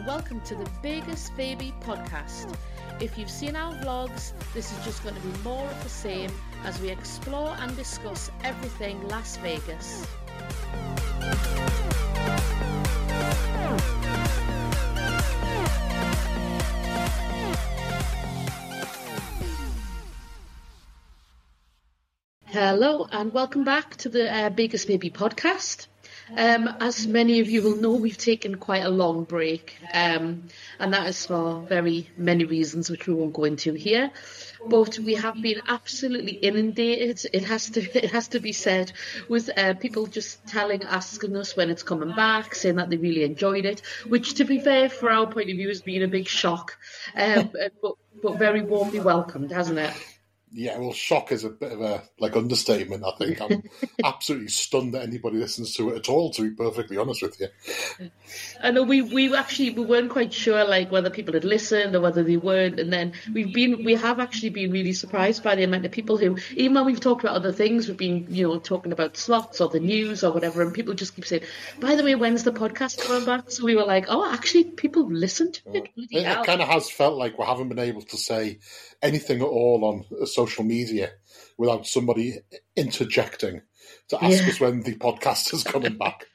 and welcome to the Vegas Baby podcast. If you've seen our vlogs, this is just going to be more of the same as we explore and discuss everything Las Vegas. Hello and welcome back to the Vegas Baby podcast. As many of you will know, we've taken quite a long break, and that is for very many reasons which we won't go into here. But we have been absolutely inundated, it has to be said, with people just asking us when it's coming back, saying that they really enjoyed it, which, to be fair, for our point of view, has been a big shock, but very warmly welcomed, hasn't it? Yeah, well, shock is a bit of a understatement, I think. I'm absolutely stunned that anybody listens to it at all, to be perfectly honest with you. I know we weren't quite sure whether people had listened or whether they weren't, and then we have actually been really surprised by the amount of people who, even when we've talked about other things, we've been talking about slots or the news or whatever, and people just keep saying, by the way, when's the podcast coming back? So we were like, oh, actually people listen to it. It kind of has felt like we haven't been able to say anything at all on social media without somebody interjecting to ask us when the podcast is coming back.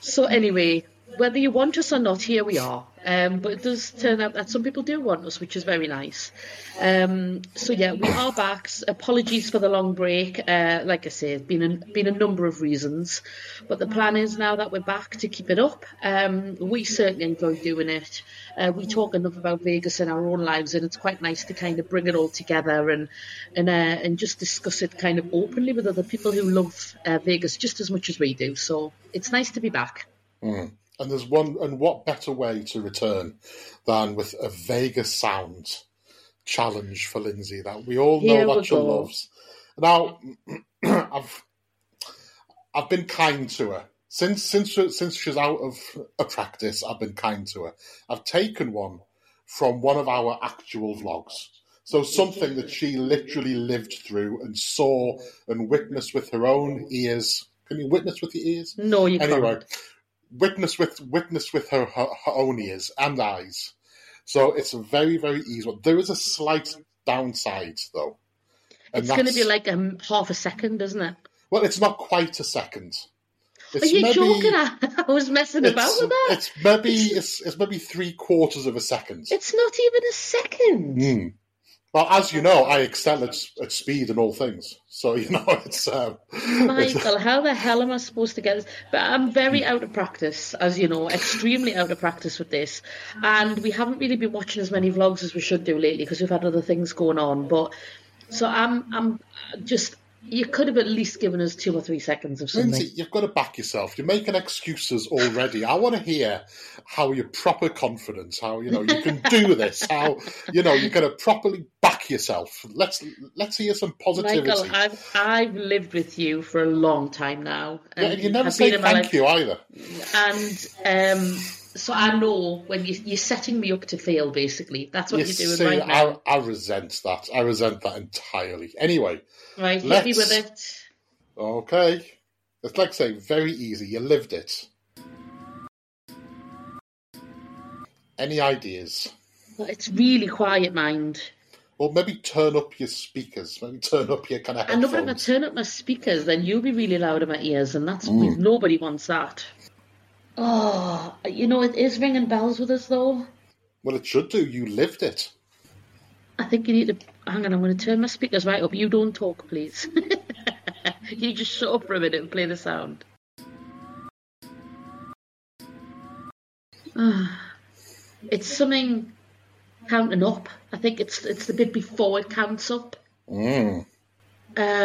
So anyway, whether you want us or not, here we are. But it does turn out that some people do want us, which is very nice. So yeah, we are back. Apologies for the long break. Like I say, it's been a number of reasons. But the plan is now that we're back to keep it up. We certainly enjoy doing it. We talk enough about Vegas in our own lives, and it's quite nice to kind of bring it all together and just discuss it kind of openly with other people who love Vegas just as much as we do. So it's nice to be back. Mm. And there's what better way to return than with a Vegas sound challenge for Lindsay that we all know she loves. Now, I've been kind to her since she's out of a practice. I've been kind to her. I've taken one from one of our actual vlogs, so something that she literally lived through and saw and witnessed with her own ears. Can you witness with your ears? No, you can't. Anyway, witness with her own ears and eyes. So it's a very, very easy one. There is a slight downside, though. It's going to be half a second, isn't it? Well, it's not quite a second. It's joking? I was messing about with that. It's maybe 3/4 of a second. It's not even a second. Mm. Well, as you know, I excel at speed and all things. So, it's... Michael, how the hell am I supposed to get this? But I'm very out of practice, as you know, extremely out of practice with this. And we haven't really been watching as many vlogs as we should do lately because we've had other things going on. But so I'm just... You could have at least given us 2 or 3 seconds of something. Lindsay, you've got to back yourself. You're making excuses already. I want to hear how you're proper confident, how you can do this, how you're going to properly back yourself. Let's hear some positivity. Michael, I've lived with you for a long time now, and you never say thank you either. And so I know when you're setting me up to fail. Basically, that's what you're doing right now. I resent that. I resent that entirely. Anyway, right, hit me with it. Okay, it's very easy. You lived it. Any ideas? Well, it's really quiet, mind. Well, maybe turn up your speakers. Maybe turn up your kind of headphones. I know, but if I turn up my speakers, then you'll be really loud in my ears, and that's nobody wants that. Oh, it is ringing bells with us, though. Well, it should do. You lived it. I think you need to... Hang on, I'm going to turn my speakers right up. You don't talk, please. You just shut up for a minute and play the sound. It's something counting up. I think it's the bit before it counts up. Mm. I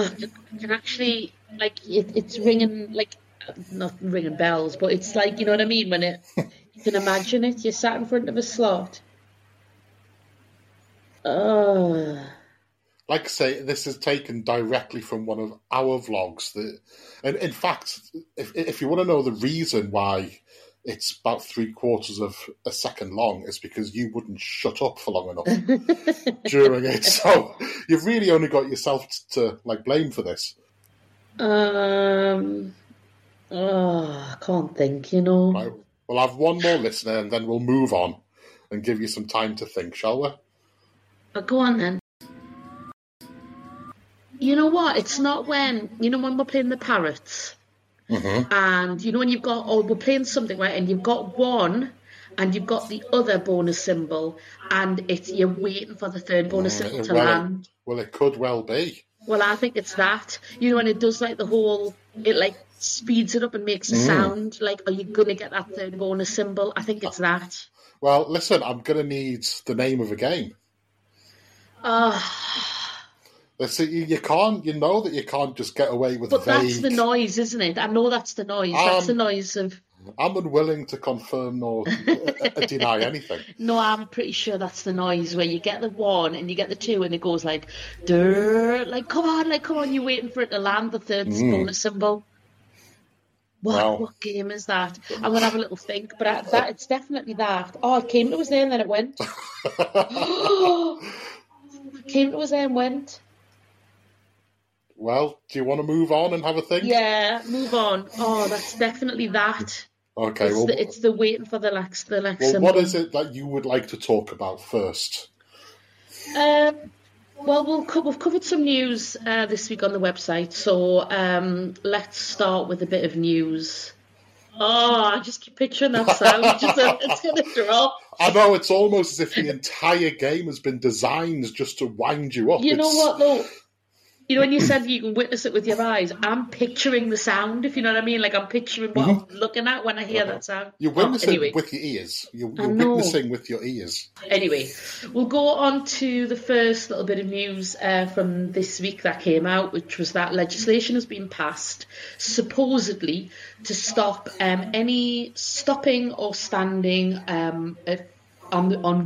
can actually... It's ringing, not ringing bells, but it's you know what I mean, when you can imagine it, you're sat in front of a slot. Like I say, this is taken directly from one of our vlogs. And in fact, if you want to know the reason why it's about 3/4 of a second long, it's because you wouldn't shut up for long enough during it. So you've really only got yourself to blame for this. I can't think, you know. Right. We'll have one more listener and then we'll move on and give you some time to think, shall we? But go on then. You know what? It's not when, you know, when we're playing the Parrots. Mm-hmm. And, you know, when you've got, oh, we're playing something, right, and you've got one and you've got the other bonus symbol and it's you're waiting for the third bonus symbol to land. Well, it could well be. Well, I think it's that. You know, and it does, like, the whole, it, like, speeds it up and makes a sound. Like, are you going to get that third bonus symbol? I think it's that. Well, listen, I'm going to need the name of a game. Listen, you can't, you know that you can't just get away with vague... But that's the noise, isn't it? I know that's the noise. That's the noise of... I'm unwilling to confirm or deny anything. No, I'm pretty sure that's the noise where you get the one and you get the two and it goes like, durr, like, come on, you're waiting for it to land, the third bonus symbol. What game is that? I'm going to have a little think, but it's definitely that. Oh, it came to us there and then it went. Came to us there and went. Well, do you want to move on and have a think? Yeah, move on. Oh, that's definitely that. Okay, it's, well... it's the waiting for the next well, symbol. What is it that you would like to talk about first? Well, we've covered some news this week on the website, so let's start with a bit of news. Oh, I just keep picturing that sound. It's going to drop. I know, it's almost as if the entire game has been designed just to wind you up. You know what, though? You know, when you said you can witness it with your eyes, I'm picturing the sound, if you know what I mean. Like, I'm picturing what I'm looking at when I hear that sound. You're witnessing with your ears. You're witnessing with your ears. Anyway, we'll go on to the first little bit of news from this week that came out, which was that legislation has been passed, supposedly, to stop any stopping or standing on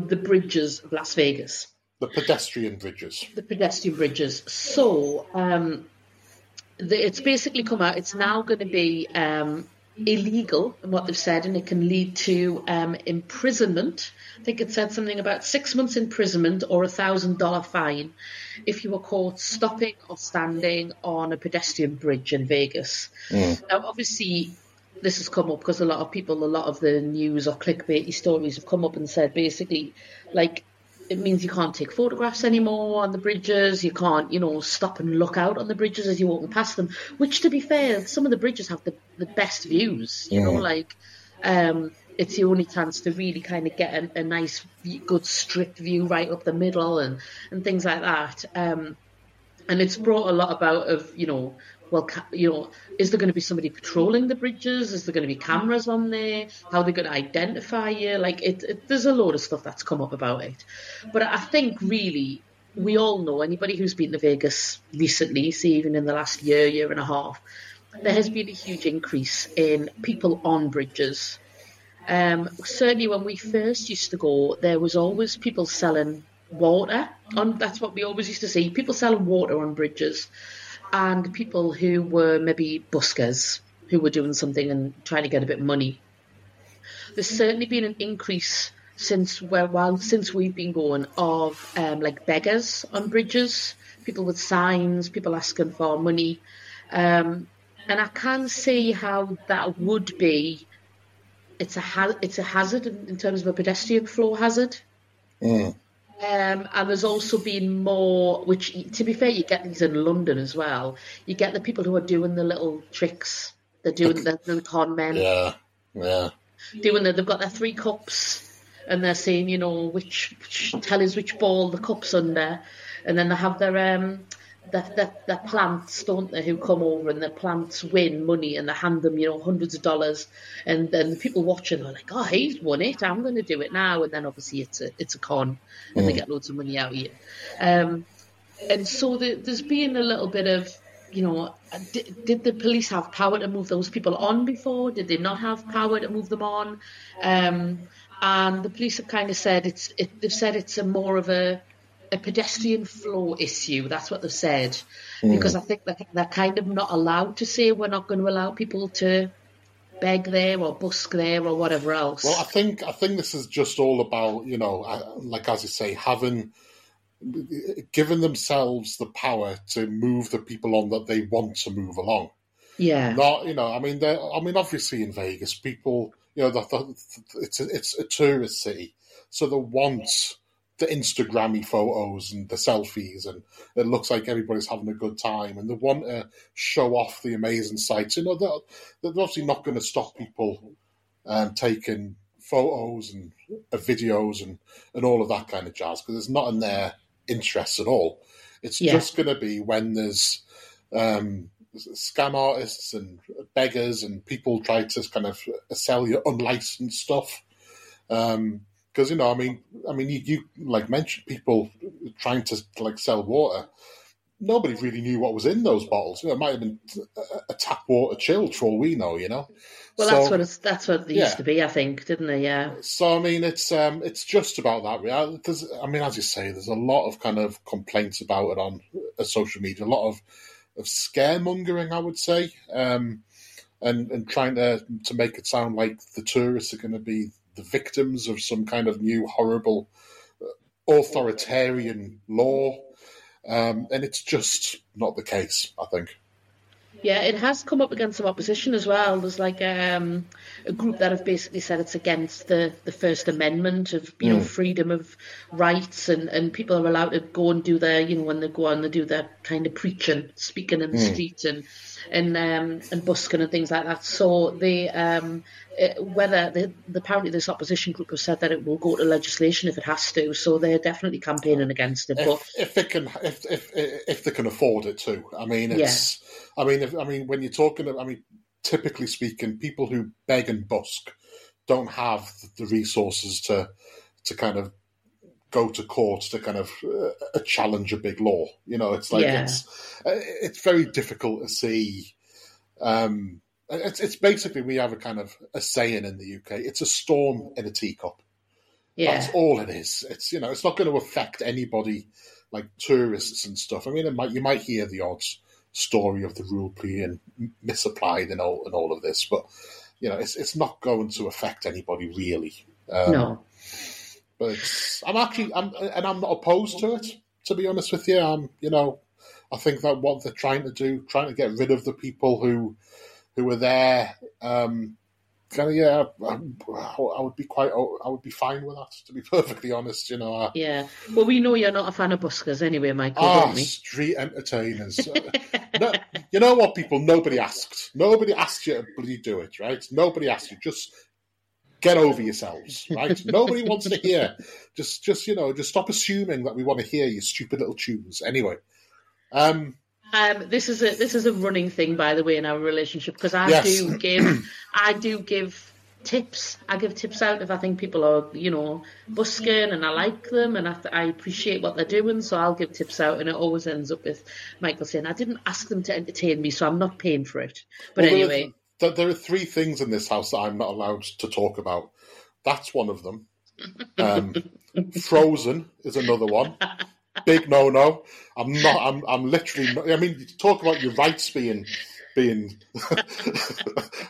the bridges of Las Vegas. The pedestrian bridges. So it's basically come out. It's now going to be illegal, in what they've said, and it can lead to imprisonment. I think it said something about 6 months imprisonment or $1,000 fine if you were caught stopping or standing on a pedestrian bridge in Vegas. Now, obviously, this has come up because a lot of the news or clickbaity stories have come up and said basically, like, it means you can't take photographs anymore on the bridges. You can't, you know, stop and look out on the bridges as you're walking past them, which, to be fair, some of the bridges have the best views, you know, like it's the only chance to really kind of get a nice, good, strict view right up the middle and things like that. And it's brought a lot about of, you know, well, you know, is there going to be somebody patrolling the bridges? Is there going to be cameras on there? How are they going to identify you? Like, there's a load of stuff that's come up about it. But I think, really, we all know, anybody who's been to Vegas recently, see, even in the last year and a half, there has been a huge increase in people on bridges. Certainly when we first used to go, there was always people selling water. That's what we always used to see, people selling water on bridges. And people who were maybe buskers, who were doing something and trying to get a bit of money. There's certainly been an increase since we've been going of like beggars on bridges, people with signs, people asking for money, and I can see how that would be. It's a hazard in terms of a pedestrian flow hazard. And there's also been more, which, to be fair, you get these in London as well. You get the people who are doing the little tricks. They're doing the con men. Yeah. They've got their three cups, and they're saying, you know, which tell us which ball the cup's under, and then they have their plants, don't they, who come over, and their plants win money, and they hand them, you know, hundreds of dollars, and then the people watching are like, oh, he's won it, I'm going to do it now, and then obviously it's a con, and they get loads of money out of you. And so there's been a little bit of, you know, did the police have power to move those people on before? Did they not have power to move them on? And the police have kind of said it's a more of a pedestrian flow issue. That's what they've said, because I think they're kind of not allowed to say we're not going to allow people to beg there or busk there or whatever else. Well, I think this is just all about, you know, like, as you say, having given themselves the power to move the people on that they want to move along. Yeah. Not, you know, I mean, obviously in Vegas, people, you know, it's a tourist city, so they want the Instagrammy photos and the selfies, and it looks like everybody's having a good time, and they want to show off the amazing sights. You know, they're obviously not going to stop people taking photos and videos and all of that kind of jazz, because it's not in their interests at all. It's just going to be when there's scam artists and beggars and people try to kind of sell you unlicensed stuff. Because, you know, I mean, you like mentioned people trying to like sell water. Nobody really knew what was in those bottles. You know, it might have been a tap water chilled for all we know, you know. Well, so, that's what they used to be, I think, didn't they? Yeah. So I mean, it's just about that. As you say, there's a lot of kind of complaints about it on social media. A lot of scaremongering, I would say, and trying to make it sound like the tourists are going to be the victims of some kind of new horrible authoritarian law. And it's just not the case, I think. Yeah, it has come up against some opposition as well. There's like a group that have basically said it's against the First Amendment of, you know, freedom of rights, and people are allowed to go and do their, you know, when they go on, they do their kind of preaching, speaking in the street and busking and things like that. So they, apparently this opposition group has said that it will go to legislation if it has to. So they're definitely campaigning against it. But if they can afford it too, I mean, it's, yeah. I mean, when you're talking, typically speaking, people who beg and busk don't have the resources to kind of go to court to kind of challenge a big law. You know, it's like it's very difficult to see. It's basically we have a kind of a saying in the UK: it's a storm in a teacup. Yeah, that's all it is. It's, you know, it's not going to affect anybody, like tourists and stuff. I mean, you might hear the odd story of the rule being misapplied and all of this, but you know, it's not going to affect anybody really. No. But I'm not opposed to it, to be honest with you. You know, I think that what they're trying to do, trying to get rid of the people who are there, I would be fine with that, to be perfectly honest. You know. Yeah. Well, we know you're not a fan of buskers anyway, Michael. Street entertainers. No, you know what, people? Nobody asked. Nobody asked you to bloody do it, right? Nobody asked you. Just get over yourselves, right? Nobody wants to hear. Just stop assuming that we want to hear your stupid little tunes. Anyway, this is a running thing, by the way, in our relationship, because I do give tips. I give tips out if I think people are, you know, busking, and I like them, and I appreciate what they're doing. So I'll give tips out, and it always ends up with Michael saying, "I didn't ask them to entertain me, so I'm not paying for it." But anyway. There are three things in this house that I'm not allowed to talk about. That's one of them. Frozen is another one. Big no. I'm not. I'm literally. Not, I mean, you talk about your rights being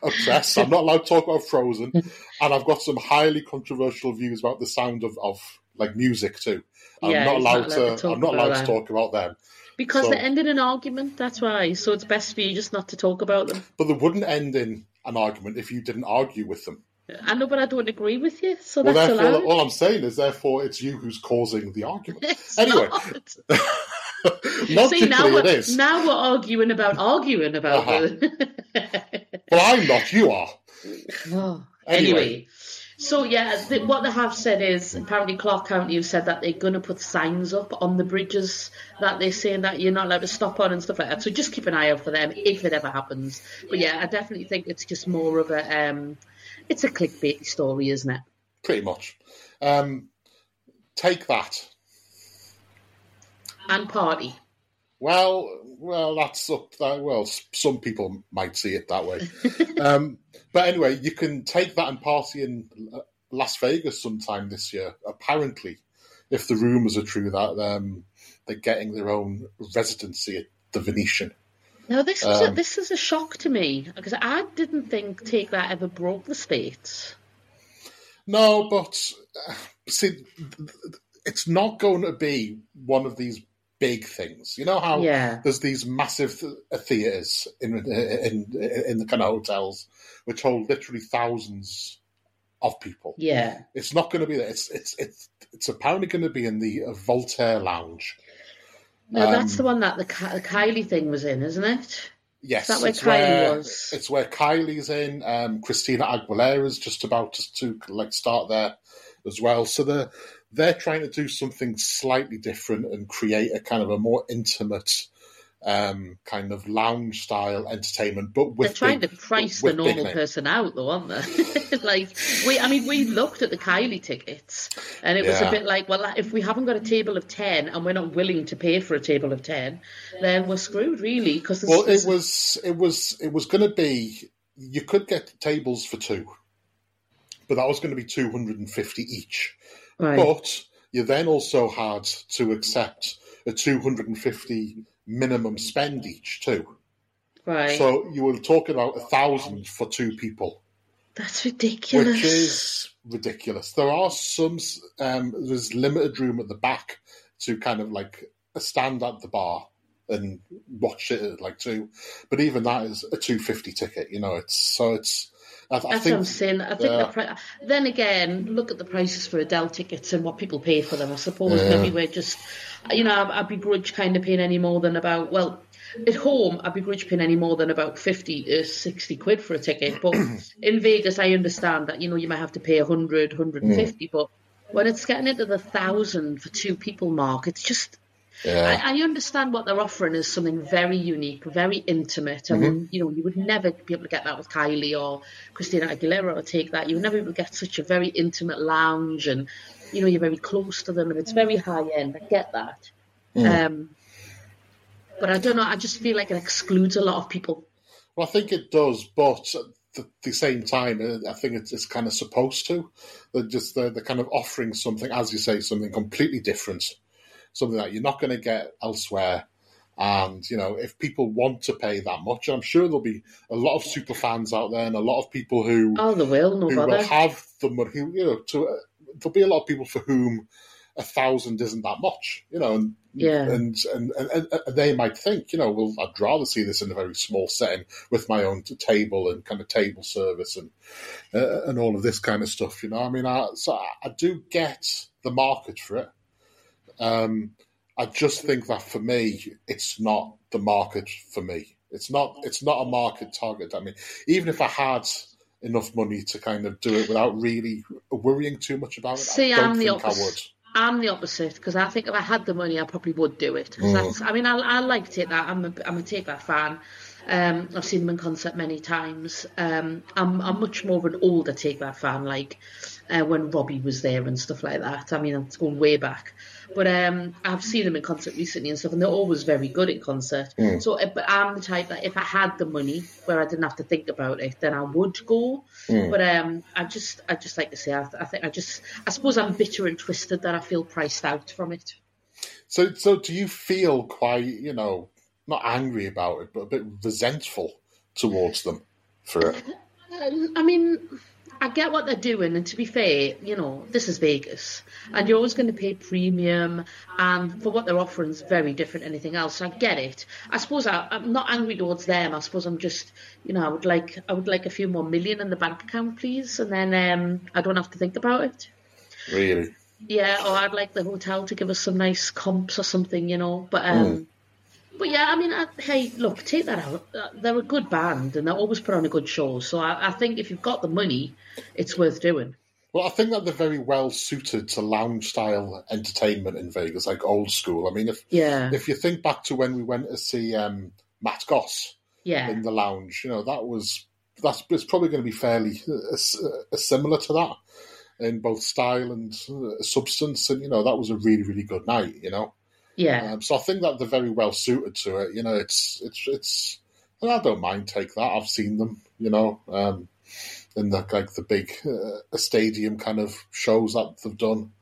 oppressed. I'm not allowed to talk about Frozen, and I've got some highly controversial views about the sound of like music too. I'm not allowed to talk about them. Because they ended an argument, that's why. So it's best for you just not to talk about them. But they wouldn't end in an argument if you didn't argue with them. I know, but I don't agree with you, so that's allowed. All I'm saying is, therefore, it's you who's causing the argument. Anyway. See, now we're arguing about it. Well, I'm not, you are. Oh, anyway. So, what they have said is, apparently Clark County have said that they're going to put signs up on the bridges that they're saying that you're not allowed to stop on and stuff like that. So just keep an eye out for them if it ever happens. But, I definitely think it's just more of a... it's a clickbait story, isn't it? Pretty much. Take That. And Party. Well, that's up that. Well, some people might see it that way. But anyway, you can take that and party in Las Vegas sometime this year. Apparently, if the rumours are true, that they're getting their own residency at the Venetian. Now, this is a shock to me, because I didn't think Take That ever broke the States. No, but see, it's not going to be one of these big things. You know how there's these massive theatres in the kind of hotels which hold literally thousands of people. Yeah, it's not going to be there. It's apparently going to be in the Voltaire Lounge. No, that's the one that the Kylie thing was in, isn't it? Yes, is that where Kylie was? It's where Kylie's in. Christina Aguilera's just about to start there as well. So they're trying to do something slightly different and create a kind of a more intimate kind of lounge style entertainment. But with they're trying to price the normal person out, though, aren't they? We looked at the Kylie tickets, and it was a bit like, well, if we haven't got a table of 10 and we're not willing to pay for a table of 10, then we're screwed, really. Because it was going to be, you could get tables for two, but that was going to be $250 each. Right. But you then also had to accept a $250 minimum spend each too. Right. So you were talking about $1,000 for two people. That's ridiculous. Which is ridiculous. There are some, there's limited room at the back to kind of like stand at the bar and watch it like two. But even that is a $250 ticket, you know, that's what I'm saying. I think then again, look at the prices for Adele tickets and what people pay for them. I suppose maybe we're just, you know, I begrudge kind of paying any more than about, well, at home, I begrudge paying any more than about 50 to 60 quid for a ticket. But in Vegas, I understand that, you know, you might have to pay 100, 150. Mm. But when it's getting into the 1,000 for two people mark, it's just... Yeah. I understand what they're offering is something very unique, very intimate. I mean, you know, you would never be able to get that with Kylie or Christina Aguilera or Take That. You would never be able to get such a very intimate lounge, and, you know, you're very close to them, and it's very high end. I get that. Mm. But I don't know. I just feel like it excludes a lot of people. Well, I think it does, but... the same time, I think it's kind of supposed to. They're kind of offering something, as you say, something completely different, something that you're not going to get elsewhere. And, you know, if people want to pay that much, I'm sure there'll be a lot of super fans out there and a lot of people who will have the money. You know, there'll be a lot of people for whom $1,000 isn't that much, you know, and they might think, you know, well, I'd rather see this in a very small setting with my own table and kind of table service and all of this kind of stuff, you know. I mean, I do get the market for it. I just think that for me, it's not the market for me. It's not a market target. I mean, even if I had enough money to kind of do it without really worrying too much about it, I'm the opposite, because I think if I had the money, I probably would do it. I like Take That. I'm a Take That fan. I've seen them in concert many times. I'm much more of an older Take That fan, like when Robbie was there and stuff like that. I mean, it's going way back. But I've seen them in concert recently and stuff, and they're always very good at concert. Mm. So, but I'm the type that if I had the money where I didn't have to think about it, then I would go. Mm. But I just like to say, I suppose I'm bitter and twisted that I feel priced out from it. So do you feel quite, you know, not angry about it, but a bit resentful towards them for it? I mean, I get what they're doing, and to be fair, you know, this is Vegas, and you're always going to pay premium, and for what they're offering is very different to anything else. I get it. I suppose I'm not angry towards them. I suppose I'm just, you know, I would like a few more million in the bank account, please, and then I don't have to think about it. Really? Yeah, or I'd like the hotel to give us some nice comps or something, you know, but... But yeah, I mean, hey, look, Take That out. They're a good band, and they always put on a good show. So I think if you've got the money, it's worth doing. Well, I think that they're very well suited to lounge-style entertainment in Vegas, like old school. I mean, if you think back to when we went to see Matt Goss in the lounge, you know, it's probably going to be fairly similar to that in both style and substance. And, you know, that was a really, really good night, you know. Yeah. So I think that they're very well suited to it. You know, it's. And I don't mind Take That. I've seen them. You know, in the big stadium kind of shows that they've done.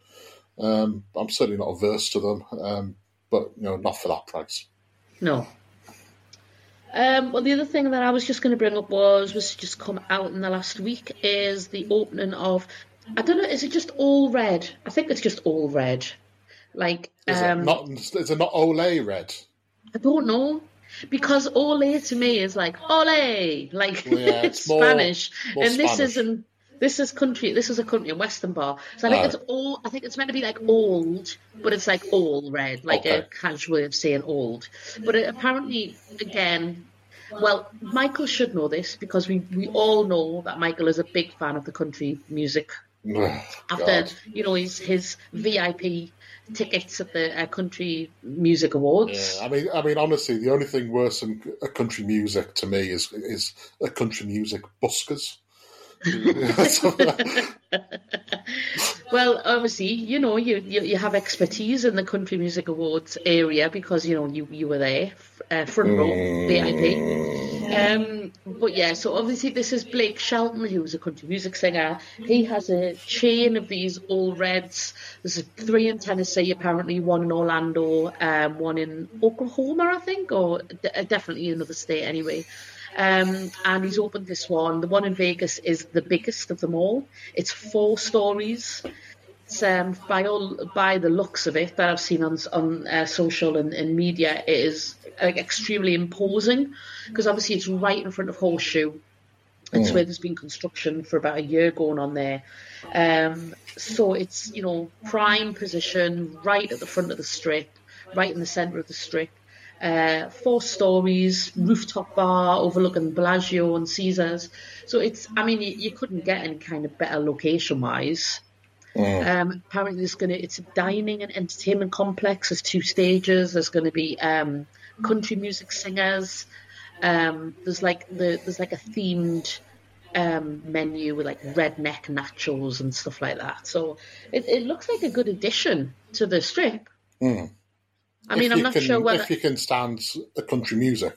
I'm certainly not averse to them, but you know, not for that price. No. Well, the other thing that I was just going to bring up was just come out in the last week is the opening of, I don't know, is it just All Red? I think it's just All Red. Like, is it not Olé red? I don't know. Because Olé to me is like Olé, like it's Spanish. More Spanish. This is a country and western bar. So I think it's meant to be like old, but it's like all red, like a casual way of saying old. But it, apparently, again, well, Michael should know this because we all know that Michael is a big fan of the country music. His VIP tickets at the Country Music Awards. Yeah, I mean, honestly, the only thing worse than country music to me is a country music buskers. Well, obviously, you know, you have expertise in the Country Music Awards area because, you know, you were there, front row, VIP. But yeah, so obviously this is Blake Shelton, who's a country music singer. He has a chain of these all reds. There's 3 in Tennessee, apparently, 1 in Orlando, 1 in Oklahoma, I think, or definitely another state anyway. And he's opened this one. The one in Vegas is the biggest of them all. It's 4 stories. It's, by the looks of it that I've seen on social and media, it is extremely imposing because obviously it's right in front of Horseshoe. It's where there's been construction for about a year going on there. So it's, you know, prime position, right at the front of the strip, right in the centre of the strip. 4 stories, rooftop bar overlooking Bellagio and Caesars. So it's, I mean, you couldn't get any kind of better location-wise. Apparently, it's a dining and entertainment complex. There's 2 stages. There's going to be country music singers. There's like a themed menu with like redneck nachos and stuff like that. So it looks like a good addition to the strip. I mean, I'm not sure whether... If you can stand the country music.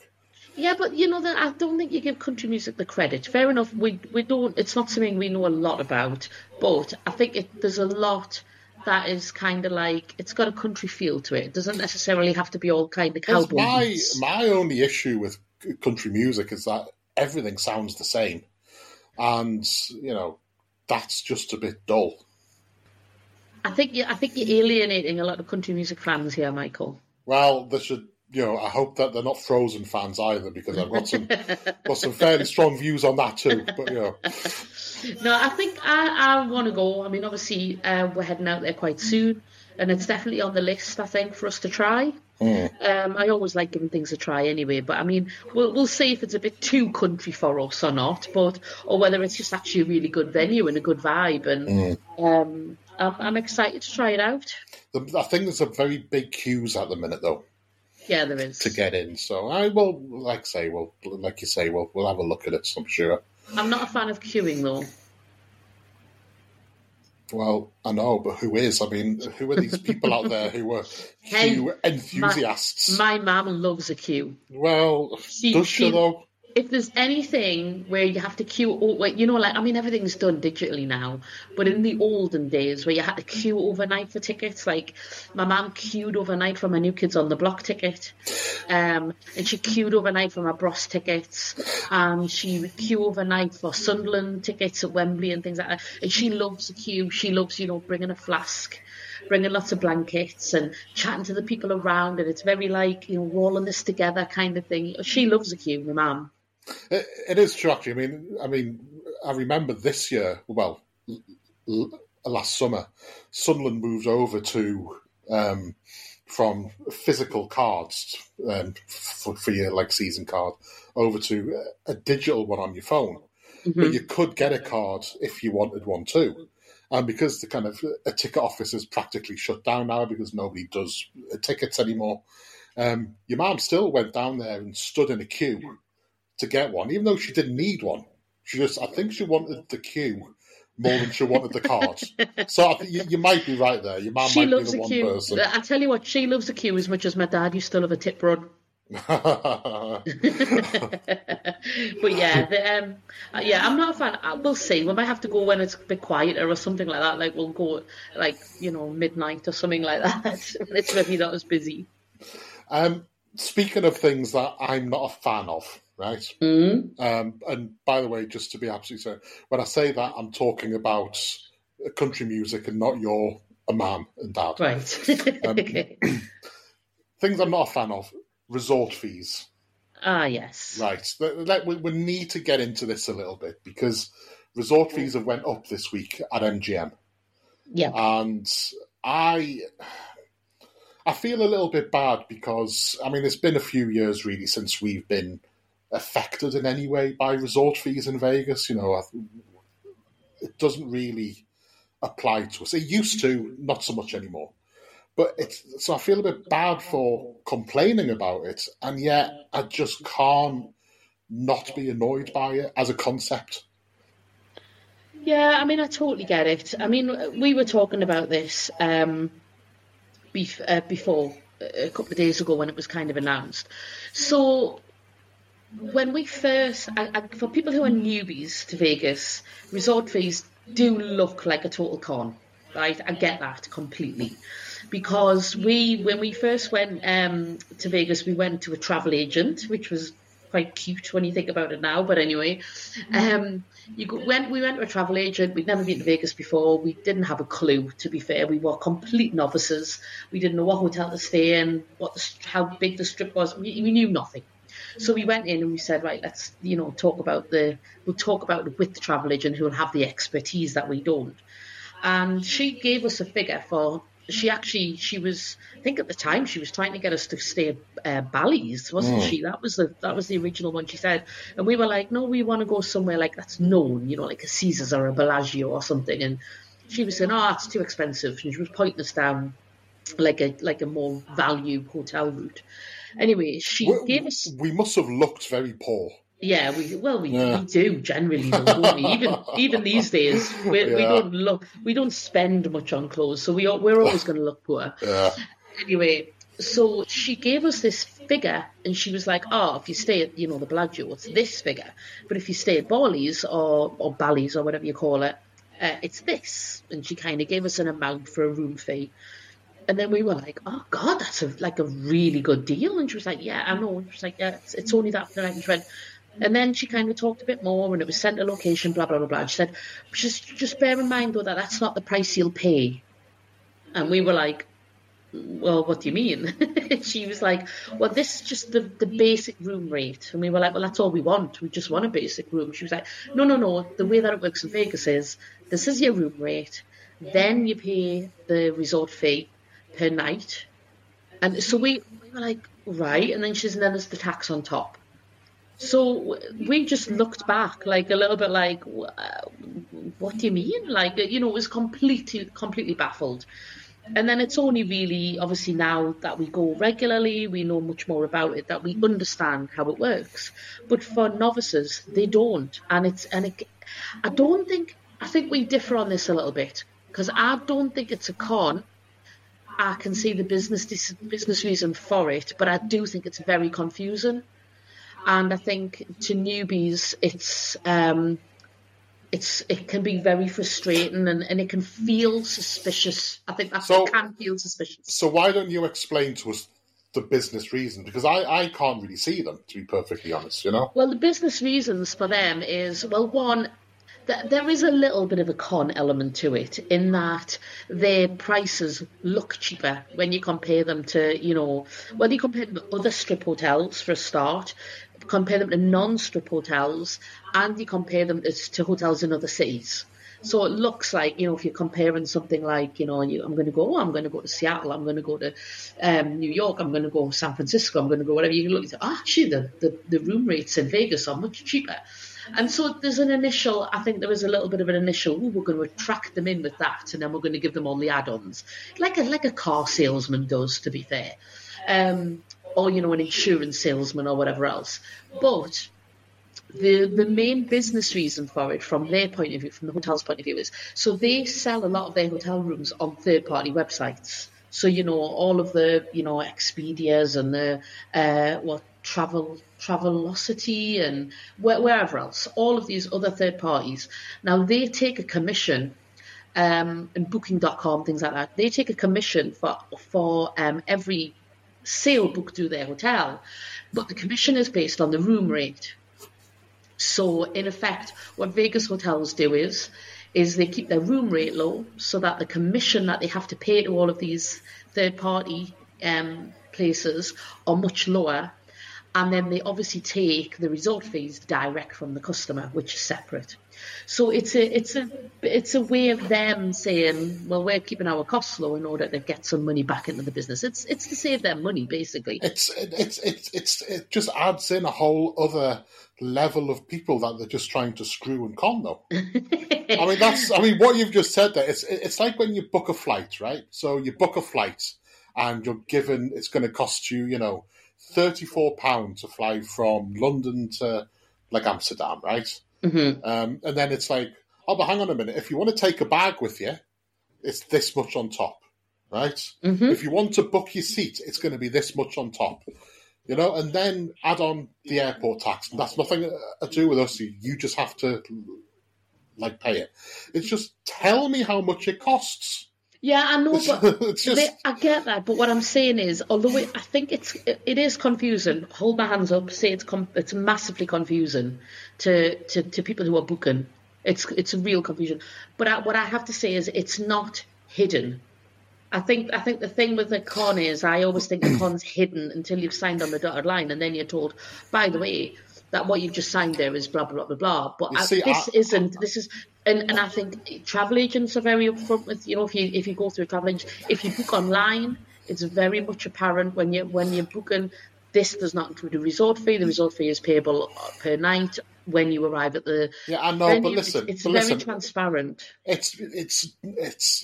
Yeah, but, you know, I don't think you give country music the credit. Fair enough, we don't... It's not something we know a lot about, but I think there's a lot that is kind of like... It's got a country feel to it. It doesn't necessarily have to be all kind of cowboys. My only issue with country music is that everything sounds the same. And, you know, that's just a bit dull. I think you're alienating a lot of country music fans here, Michael. Well, they should, you know. I hope that they're not Frozen fans either, because I've got some fairly strong views on that too. But you know, no, I think I want to go. I mean, obviously, we're heading out there quite soon, and it's definitely on the list, I think, for us to try. I always like giving things a try anyway, but I mean, we'll see if it's a bit too country for us or not, or whether it's just actually a really good venue and a good vibe and. I'm excited to try it out. I think there's a very big queues at the minute, though. Yeah, there is. To get in. So I will, we'll have a look at it, so I'm sure. I'm not a fan of queuing, though. Well, I know, but who is? I mean, who are these people out there who are queue enthusiasts? My mum loves a queue. Well, does she, though? If there's anything where you have to queue, you know, like, I mean, everything's done digitally now, but in the olden days where you had to queue overnight for tickets, like my mum queued overnight for my New Kids on the Block ticket, and she queued overnight for my Bros tickets, and she would queue overnight for Sunderland tickets at Wembley and things like that. And she loves the queue. She loves, you know, bringing a flask, bringing lots of blankets and chatting to the people around, and it's very like, you know, we're all in this together kind of thing. She loves the queue, my mum. It is true, actually. I mean, I remember this year, well, last summer, Sunderland moved over to from physical cards for your like season card over to a digital one on your phone. But you could get a card if you wanted one too. And because the kind of a ticket office is practically shut down now because nobody does tickets anymore, your mum still went down there and stood in a queue to get one, even though she didn't need one. She just, I think she wanted the queue more than she wanted the cards. So I think you might be right there. Your mum might be the one queue. Person. I tell you what, she loves the queue as much as my dad used to love a tip run. But yeah, I'm not a fan. We'll see. We might have to go when it's a bit quieter or something like that. Like we'll go like, you know, midnight or something like that. It's maybe not as busy. Speaking of things that I'm not a fan of, right? And by the way, just to be absolutely certain, when I say that, I'm talking about country music and not your a mom and dad. Right. Things I'm not a fan of, resort fees. Ah, yes. Right. We need to get into this a little bit because resort fees have went up this week at MGM. Yeah. And I feel a little bit bad because, I mean, it's been a few years really since we've been affected in any way by resort fees in Vegas. You know, it doesn't really apply to us. It used to, not so much anymore. But so I feel a bit bad for complaining about it, and yet I just can't not be annoyed by it as a concept. Yeah, I mean, I totally get it. I mean, we were talking about this before, a couple of days ago when it was kind of announced. So when we first, for people who are newbies to Vegas, resort fees do look like a total con, right? I get that completely. Because when we first went to Vegas, we went to a travel agent, which was quite cute when you think about it now. But anyway, we went to a travel agent. We'd never been to Vegas before. We didn't have a clue, to be fair. We were complete novices. We didn't know what hotel to stay in, how big the strip was. We knew nothing. So we went in and we said, right, let's, you know, we'll talk about it with the travel agent who will have the expertise that we don't. And she gave us a figure for... She was trying to get us to stay at Bally's, wasn't she? That was the original one she said. And we were like, no, we want to go somewhere like that's known, you know, like a Caesars or a Bellagio or something. And she was saying, oh, that's too expensive. And she was pointing us down like a more value hotel route. Anyway, she gave us... We must have looked very poor. Yeah, we do generally, don't we? Even these days, we don't spend much on clothes, so we're always going to look poor. Yeah. Anyway, so she gave us this figure, and she was like, "Oh, if you stay at the Bellagio, it's this figure, but if you stay at Bally's or Bally's or whatever you call it, it's this." And she kind of gave us an amount for a room fee. And then we were like, oh, God, that's a really good deal. And she was like, yeah, I know. And she was like, yeah, it's only that for the night. And she went, and then she kind of talked a bit more, and it was sent to location, blah, blah, blah, blah. And she said, just bear in mind, though, that that's not the price you'll pay. And we were like, well, what do you mean? She was like, well, this is just the basic room rate. And we were like, well, that's all we want. We just want a basic room. She was like, no. The way that it works in Vegas is this is your room rate. Then you pay the resort fee per night. And so we were like, right. And then she's, and then there's the tax on top. So we just looked back like a little bit like, what do you mean? Like, it was completely baffled. And then it's only really, obviously now that we go regularly, we know much more about it, that we understand how it works. But for novices, they don't. And I think we differ on this a little bit, because I don't think it's a con. I can see the business reason for it, but I do think it's very confusing. And I think to newbies, it can be very frustrating, and it can feel suspicious. I think it can feel suspicious. So why don't you explain to us the business reason? Because I can't really see them, to be perfectly honest, Well, the business reasons for them is, well, one... there is a little bit of a con element to it, in that their prices look cheaper when you compare them to, you compare them to other strip hotels for a start, compare them to non-strip hotels, and you compare them to hotels in other cities. So it looks like, if you're comparing something like, I'm going to go to Seattle, I'm going to go to New York, I'm going to go to San Francisco, I'm going to go whatever, you can look at, actually, the room rates in Vegas are much cheaper. And so there's I think there was a little bit of an initial, we're going to attract them in with that, and then we're going to give them all the add-ons, like a car salesman does, to be fair, or, an insurance salesman or whatever else. But the main business reason for it, from their point of view, from the hotel's point of view, is so they sell a lot of their hotel rooms on third-party websites. So, all of the, Expedias and the, Travelocity and wherever else, all of these other third parties. Now, they take a commission, and Booking.com, things like that. They take a commission for every sale booked through their hotel, but the commission is based on the room rate. So, in effect, what Vegas hotels do is is they keep their room rate low so that the commission that they have to pay to all of these third-party places are much lower. And then they obviously take the resort fees direct from the customer, which is separate. So it's a way of them saying, well, we're keeping our costs low in order to get some money back into the business. It's to save them money, basically. It just adds in a whole other level of people that they're just trying to screw and con, though. I mean what you've just said there. It's like when you book a flight, right? So you book a flight, and you're given it's going to cost you, £34 to fly from London to Amsterdam, right? Mm-hmm. And then it's like, oh, but hang on a minute. If you want to take a bag with you, it's this much on top, right? Mm-hmm. If you want to book your seat, it's going to be this much on top, and then add on the airport tax. And that's nothing to do with us. You just have to, pay it. It's just, tell me how much it costs. Yeah, I know, but I get that. But what I'm saying is, although I think it is confusing, hold my hands up, say it's massively confusing to people who are booking. It's a real confusion. But what I have to say is, it's not hidden. I think the thing with the con is, I always think the con's hidden until you've signed on the dotted line, and then you're told, by the way, that what you've just signed there is blah, blah, blah, blah. But this isn't. And I think travel agents are very upfront with, if you go through a travel agent, if you book online, it's very much apparent when you're booking, this does not include a resort fee. The resort fee is payable per night when you arrive at the venue. But listen. It's very transparent. It's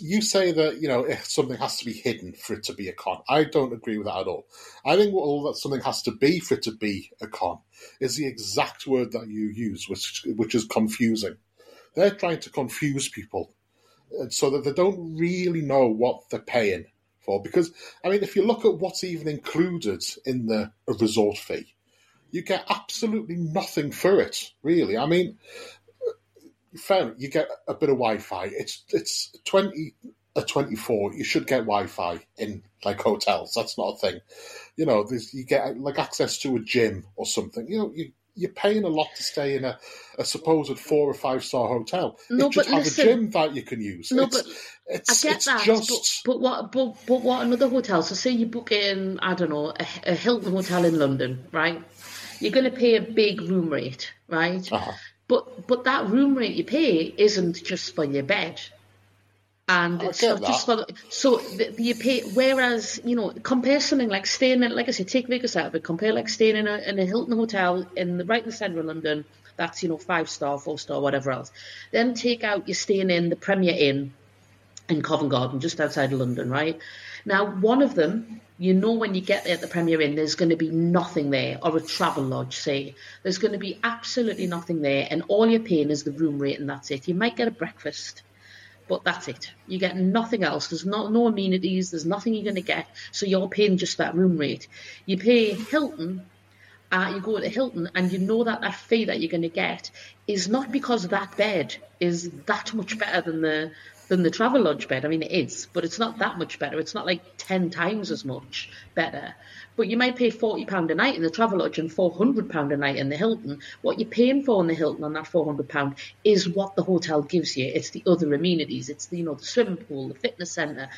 you say that, if something has to be hidden for it to be a con. I don't agree with that at all. I think all that something has to be for it to be a con is the exact word that you use, which is confusing. They're trying to confuse people so that they don't really know what they're paying for. Because, if you look at what's even included in a resort fee, you get absolutely nothing for it, really. Fair, you get a bit of Wi-Fi. It's 20 or 24. You should get Wi-Fi in, hotels. That's not a thing. You get, access to a gym or something. You're paying a lot to stay in a supposed 4- or 5-star hotel. No, you just have a gym that you can use. No, I get that. But what another hotel? So say you book in, I don't know, a Hilton hotel in London, right? You're going to pay a big room rate, right? Uh-huh. But that room rate you pay isn't just for your bed. And it's not just for you pay. Whereas compare something like staying in, like I say, take Vegas out of it. Compare staying in a Hilton hotel right in the centre of London. That's 5-star, 4-star, whatever else. Then take out you're staying in the Premier Inn in Covent Garden, just outside of London, right? Now one of them, when you get there at the Premier Inn, there's going to be nothing there, or a travel lodge, say. There's going to be absolutely nothing there, and all you're paying is the room rate, and that's it. You might get a breakfast. But that's it. You get nothing else. There's no amenities. There's nothing you're going to get. So you're paying just that room rate. You pay Hilton. You go to Hilton, and that fee that you're going to get is not because that bed is that much better than the travel lodge bed. It is, but it's not that much better. It's not 10 times as much better. But you might pay £40 a night in the travel lodge and £400 a night in the Hilton. What you're paying for in the Hilton on that £400 is what the hotel gives you. It's the other amenities. It's the swimming pool, the fitness centre,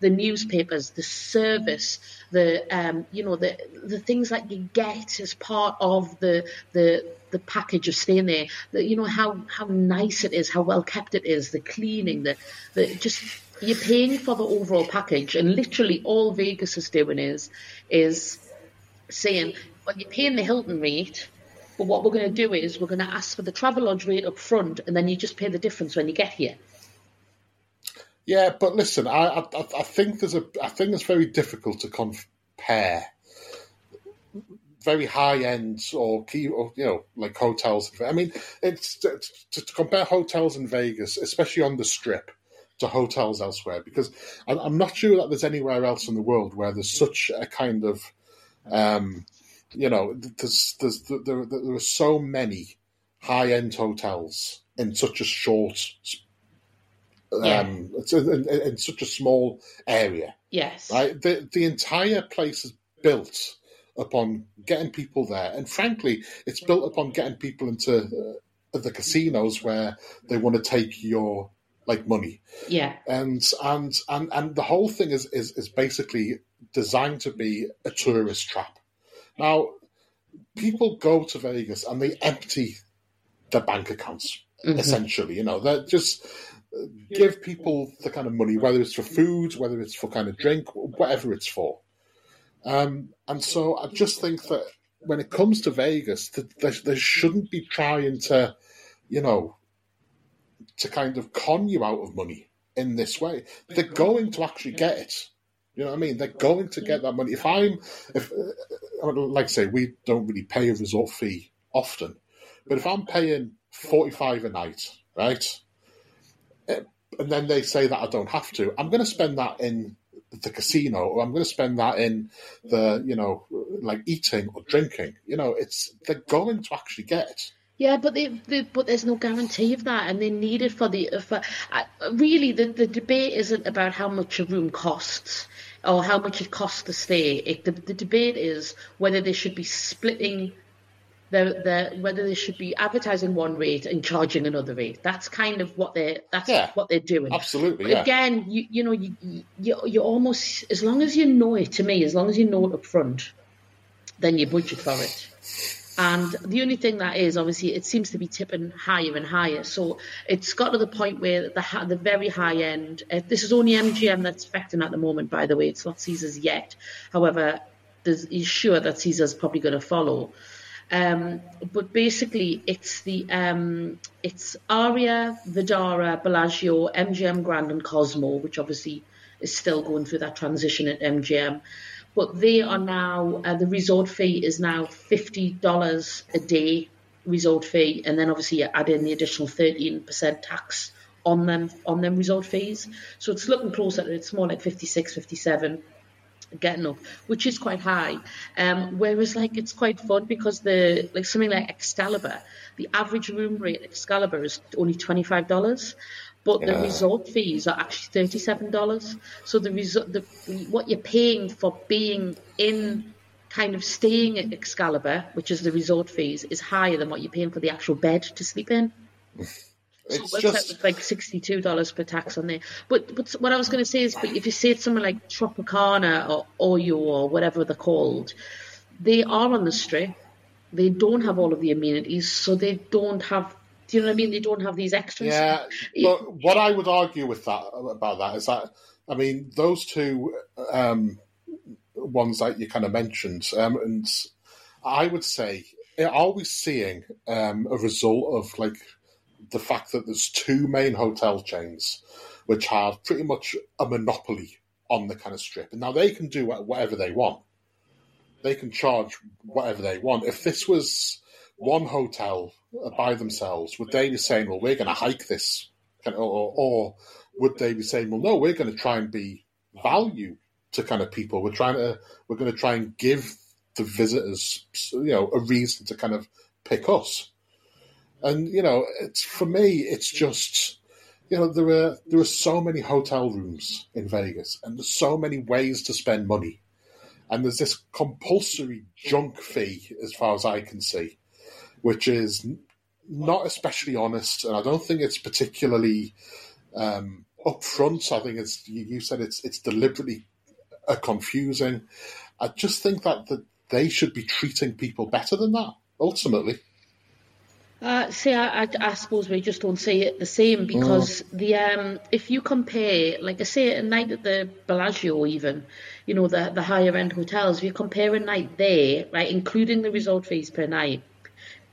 the newspapers, the service, the things that you get as part of the package of staying there. How nice it is, how well kept it is, the cleaning, you're paying for the overall package, and literally all Vegas is doing is saying, well, you're paying the Hilton rate, but what we're going to do is we're going to ask for the Travelodge rate up front, and then you just pay the difference when you get here. Yeah, but listen, I think it's very difficult to compare very high ends or hotels. It's to compare hotels in Vegas, especially on the Strip, to hotels elsewhere, because I'm not sure that there's anywhere else in the world where there's such a kind of, there are so many high-end hotels in such a short, in such a small area. Yes. Right? The entire place is built upon getting people there, and frankly, it's built upon getting people into the casinos where they want to take your like money. Yeah. And the whole thing is basically designed to be a tourist trap. Now, people go to Vegas and they empty their bank accounts, essentially. You know, they're just give people the kind of money, whether it's for food, whether it's for kind of drink, whatever it's for. And so I just think that when it comes to Vegas, they shouldn't be trying to, you know, to kind of con you out of money in this way. They're going to actually get it. You know what I mean? They're going to get that money. If like I say, we don't really pay a resort fee often, but if I'm paying $45 a night, right, and then they say that I don't have to, I'm going to spend that in the casino, or I'm going to spend that in the, you know, like eating or drinking. You know, it's they're going to actually get it. Yeah, but but there's no guarantee of that, and they need it really, the debate isn't about how much a room costs or how much it costs to stay. The debate is whether they should be splitting whether they should be advertising one rate and charging another rate. That's kind of what what they're doing. Absolutely. But again, you almost, as long as you know it, to me, as long as you know it up front, then you budget for it. And the only thing that is, obviously, it seems to be tipping higher and higher. So it's got to the point where the very high end, this is only MGM that's affecting at the moment, by the way. It's not Caesars yet. However, he's sure that Caesars probably going to follow. But basically, it's it's Aria, Vidara, Bellagio, MGM Grand and Cosmo, which obviously is still going through that transition at MGM. But they are now, the resort fee is now $50 a day resort fee. And then obviously you add in the additional 13% tax on them resort fees. So it's looking closer, it's more like 56, 57, getting up, which is quite high. Whereas like it's quite fun because something like Excalibur, the average room rate at Excalibur is only $25. But the resort fees are actually $37. So what you're paying for being in, kind of staying at Excalibur, which is the resort fees, is higher than what you're paying for the actual bed to sleep in. So it works out like $62 per tax on there. But what I was going to say is, but if you say it's somewhere like Tropicana or Oyo or whatever they're called, they are on the Strip. They don't have all of the amenities, so they don't have... Do you know what I mean? They don't have these extras. Yeah, but what I would argue with about that is that, I mean, those two ones that you kind of mentioned, and I would say, are we seeing a result of like the fact that there's two main hotel chains which have pretty much a monopoly on the kind of Strip, and now they can do whatever they want. They can charge whatever they want. If this was one hotel by themselves, would they be saying, well, we're going to hike this? Or would they be saying, well, no, we're going to try and be value to kind of people. We're going to try and give the visitors, you know, a reason to kind of pick us. And, you know, it's, for me, it's just, you know, there are so many hotel rooms in Vegas and there's so many ways to spend money. And there's this compulsory junk fee, as far as I can see, which is not especially honest, and I don't think it's particularly upfront. I think it's, you said, it's deliberately confusing. I just think that they should be treating people better than that, ultimately. I suppose we just don't see it the same, because if you compare, like I say, a night at the Bellagio, even, you know, the higher end hotels, if you compare a night there, right, including the resort fees per night,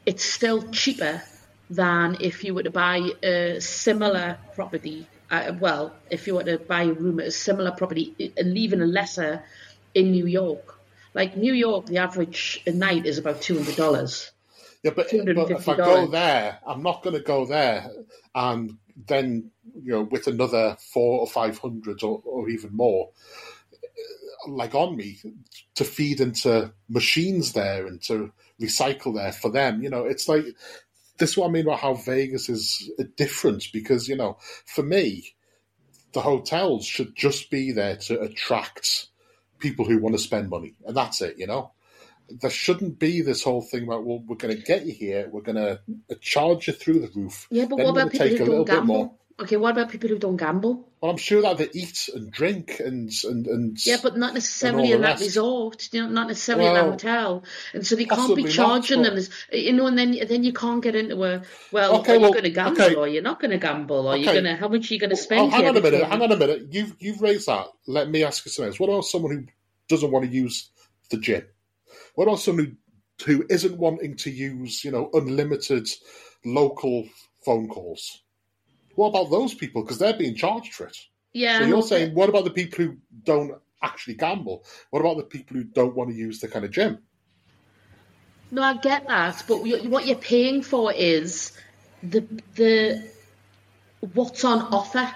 it's still cheaper than if you were to buy a similar property. If you were to buy a room at a similar property and even a lesser in New York. Like New York, the average a night is about $200. Yeah, but if I go there, I'm not going to go there and then, you know, with another $400 or $500 or even more, like on me, to feed into machines there and to recycle there for them. You know, it's like, this is what I mean about how Vegas is different, because, you know, for me, the hotels should just be there to attract people who want to spend money, and that's it, you know. There shouldn't be this whole thing about, well, we're going to get you here, we're going to charge you through the roof. Yeah, but what about people who don't gamble? Okay, what about people who don't gamble? Well, I'm sure that they eat and drink and yeah, but not necessarily in that resort, you know, not necessarily in that hotel, and so they can't be charging them, as, you know. And then you can't get into a well, going to gamble or you're not going to gamble, or you're going to how much you're going to spend. Well, hang on a minute. You've raised that. Let me ask you something else. What about someone who doesn't want to use the gym? What about someone who isn't wanting to use, you know, unlimited local phone calls? What about those people? Because they're being charged for it. Yeah. So you're saying, what about the people who don't actually gamble? What about the people who don't want to use the kind of gym? No, I get that, but what you're paying for is the what's on offer.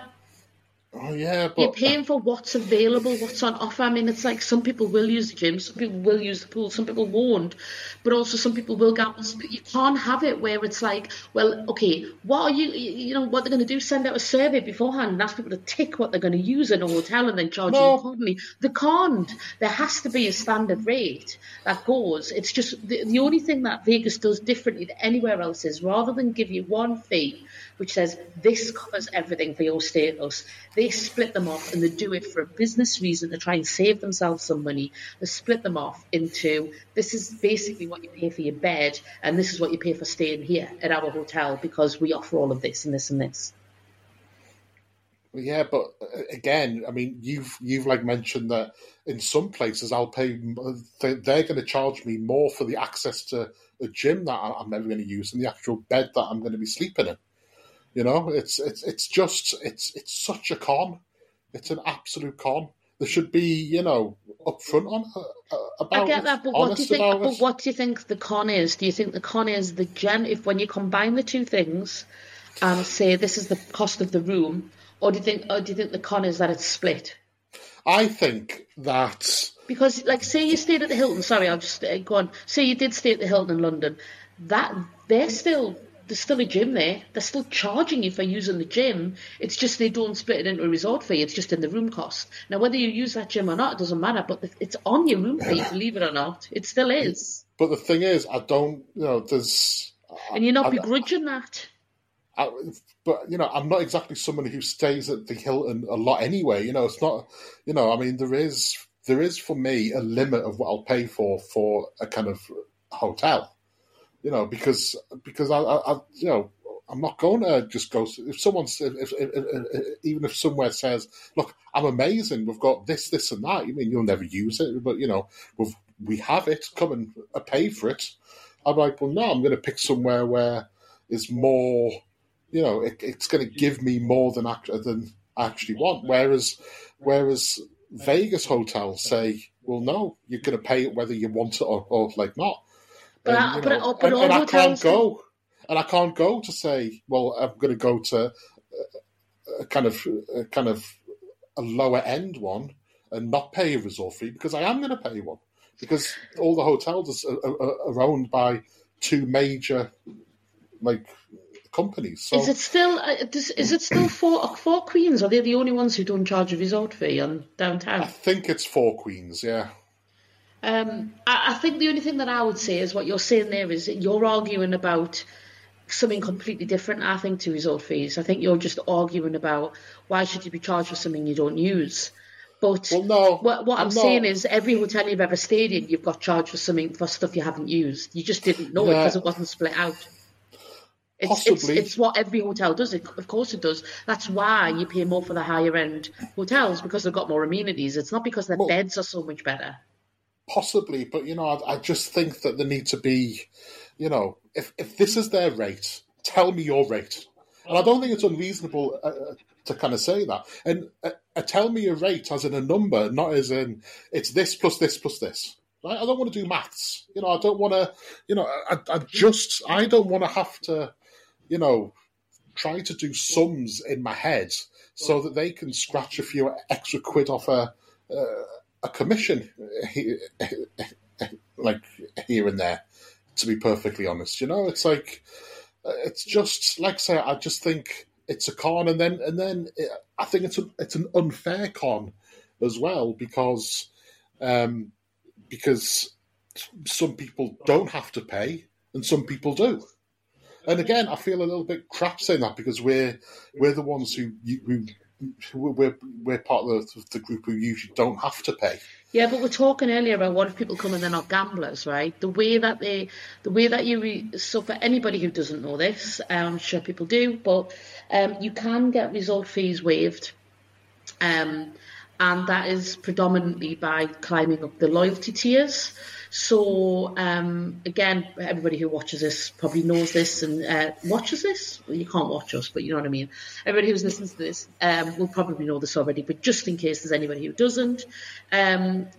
Oh yeah, but you're paying for what's available, what's on offer. I mean, it's like some people will use the gym, some people will use the pool, some people won't, but also some people will gamble. You can't have it where it's like, well, okay, what are you know what they're going to do? Send out a survey beforehand and ask people to tick what they're going to use in a hotel and then charge you accordingly. They can't. There has to be a standard rate that goes. It's just the only thing that Vegas does differently than anywhere else is rather than give you one fee, which says this covers everything for your status. They split them off, and they do it for a business reason. They try and save themselves some money. They split them off into, this is basically what you pay for your bed, and this is what you pay for staying here at our hotel, because we offer all of this and this and this. Yeah, but again, I mean, you've like mentioned that in some places I'll pay, they're going to charge me more for the access to a gym that I'm never going to use and the actual bed that I'm going to be sleeping in. You know, it's just such a con. It's an absolute con. There should be, you know, upfront on about. I get that, but what do you think? But what do you think the con is? Do you think the con is the if when you combine the two things, say this is the cost of the room, or do you think the con is that it's split? I think that because, like, say you stayed at the Hilton. Sorry, I'll just go on. Say you did stay at the Hilton in London. That they're still. There's still a gym there. They're still charging you for using the gym. It's just they don't split it into a resort fee. It's just in the room cost. Now, whether you use that gym or not, it doesn't matter, but it's on your room fee, believe it or not. It still is. But the thing is, I don't, you know, there's... And you're not begrudging that. But, you know, I'm not exactly somebody who stays at the Hilton a lot anyway. You know, it's not, you know, I mean, there is for me a limit of what I'll pay for a kind of hotel. You know, because I you know, I'm not going to just go. If someone's, even if somewhere says, "Look, I'm amazing. We've got this, and that." You mean you'll never use it, but you know, we have it. Come and pay for it. I'm like, well, no, I'm going to pick somewhere where is more. You know, it's going to give me more than I actually want. Whereas Vegas hotels say, well, no, you're going to pay it whether you want it or like not. But I can't go. And I can't go to say, well, I'm going to go to a kind of a lower end one and not pay a resort fee because I am going to pay one. Because all the hotels are owned by two major like companies. So, is it still Four Queens? Are they the only ones who don't charge a resort fee on downtown? I think it's Four Queens, yeah. I think the only thing that I would say is what you're saying there is you're arguing about something completely different, I think, to resort fees. I think you're just arguing about why should you be charged for something you don't use. But what I'm saying is every hotel you've ever stayed in, you've got charged for something for stuff you haven't used. You just didn't know it because it wasn't split out. It's what every hotel does. Of course it does. That's why you pay more for the higher-end hotels, because they've got more amenities. It's not because their beds are so much better. Possibly, but, you know, I just think that there need to be, you know, if this is their rate, tell me your rate. And I don't think it's unreasonable to kind of say that. And tell me your rate as in a number, not as in it's this plus this plus this. Right? I don't want to do maths. You know, I don't want to, you know, I don't want to have to, you know, try to do sums in my head so that they can scratch a few extra quid off a commission like here and there, to be perfectly honest. You know, it's like, it's just like, say, I just think it's a con. And then I think it's an unfair con as well, because some people don't have to pay and some people do. And again, I feel a little bit crap saying that because we're the ones who we're part of the group who usually don't have to pay. Yeah, but we're talking earlier about what if people come and they're not gamblers, right? So for anybody who doesn't know this, I'm sure people do, but you can get resort fees waived, and that is predominantly by climbing up the loyalty tiers. So, again, everybody who watches this probably knows this and watches this. Well, you can't watch us, but you know what I mean. Everybody who's listening to this will probably know this already, but just in case there's anybody who doesn't, when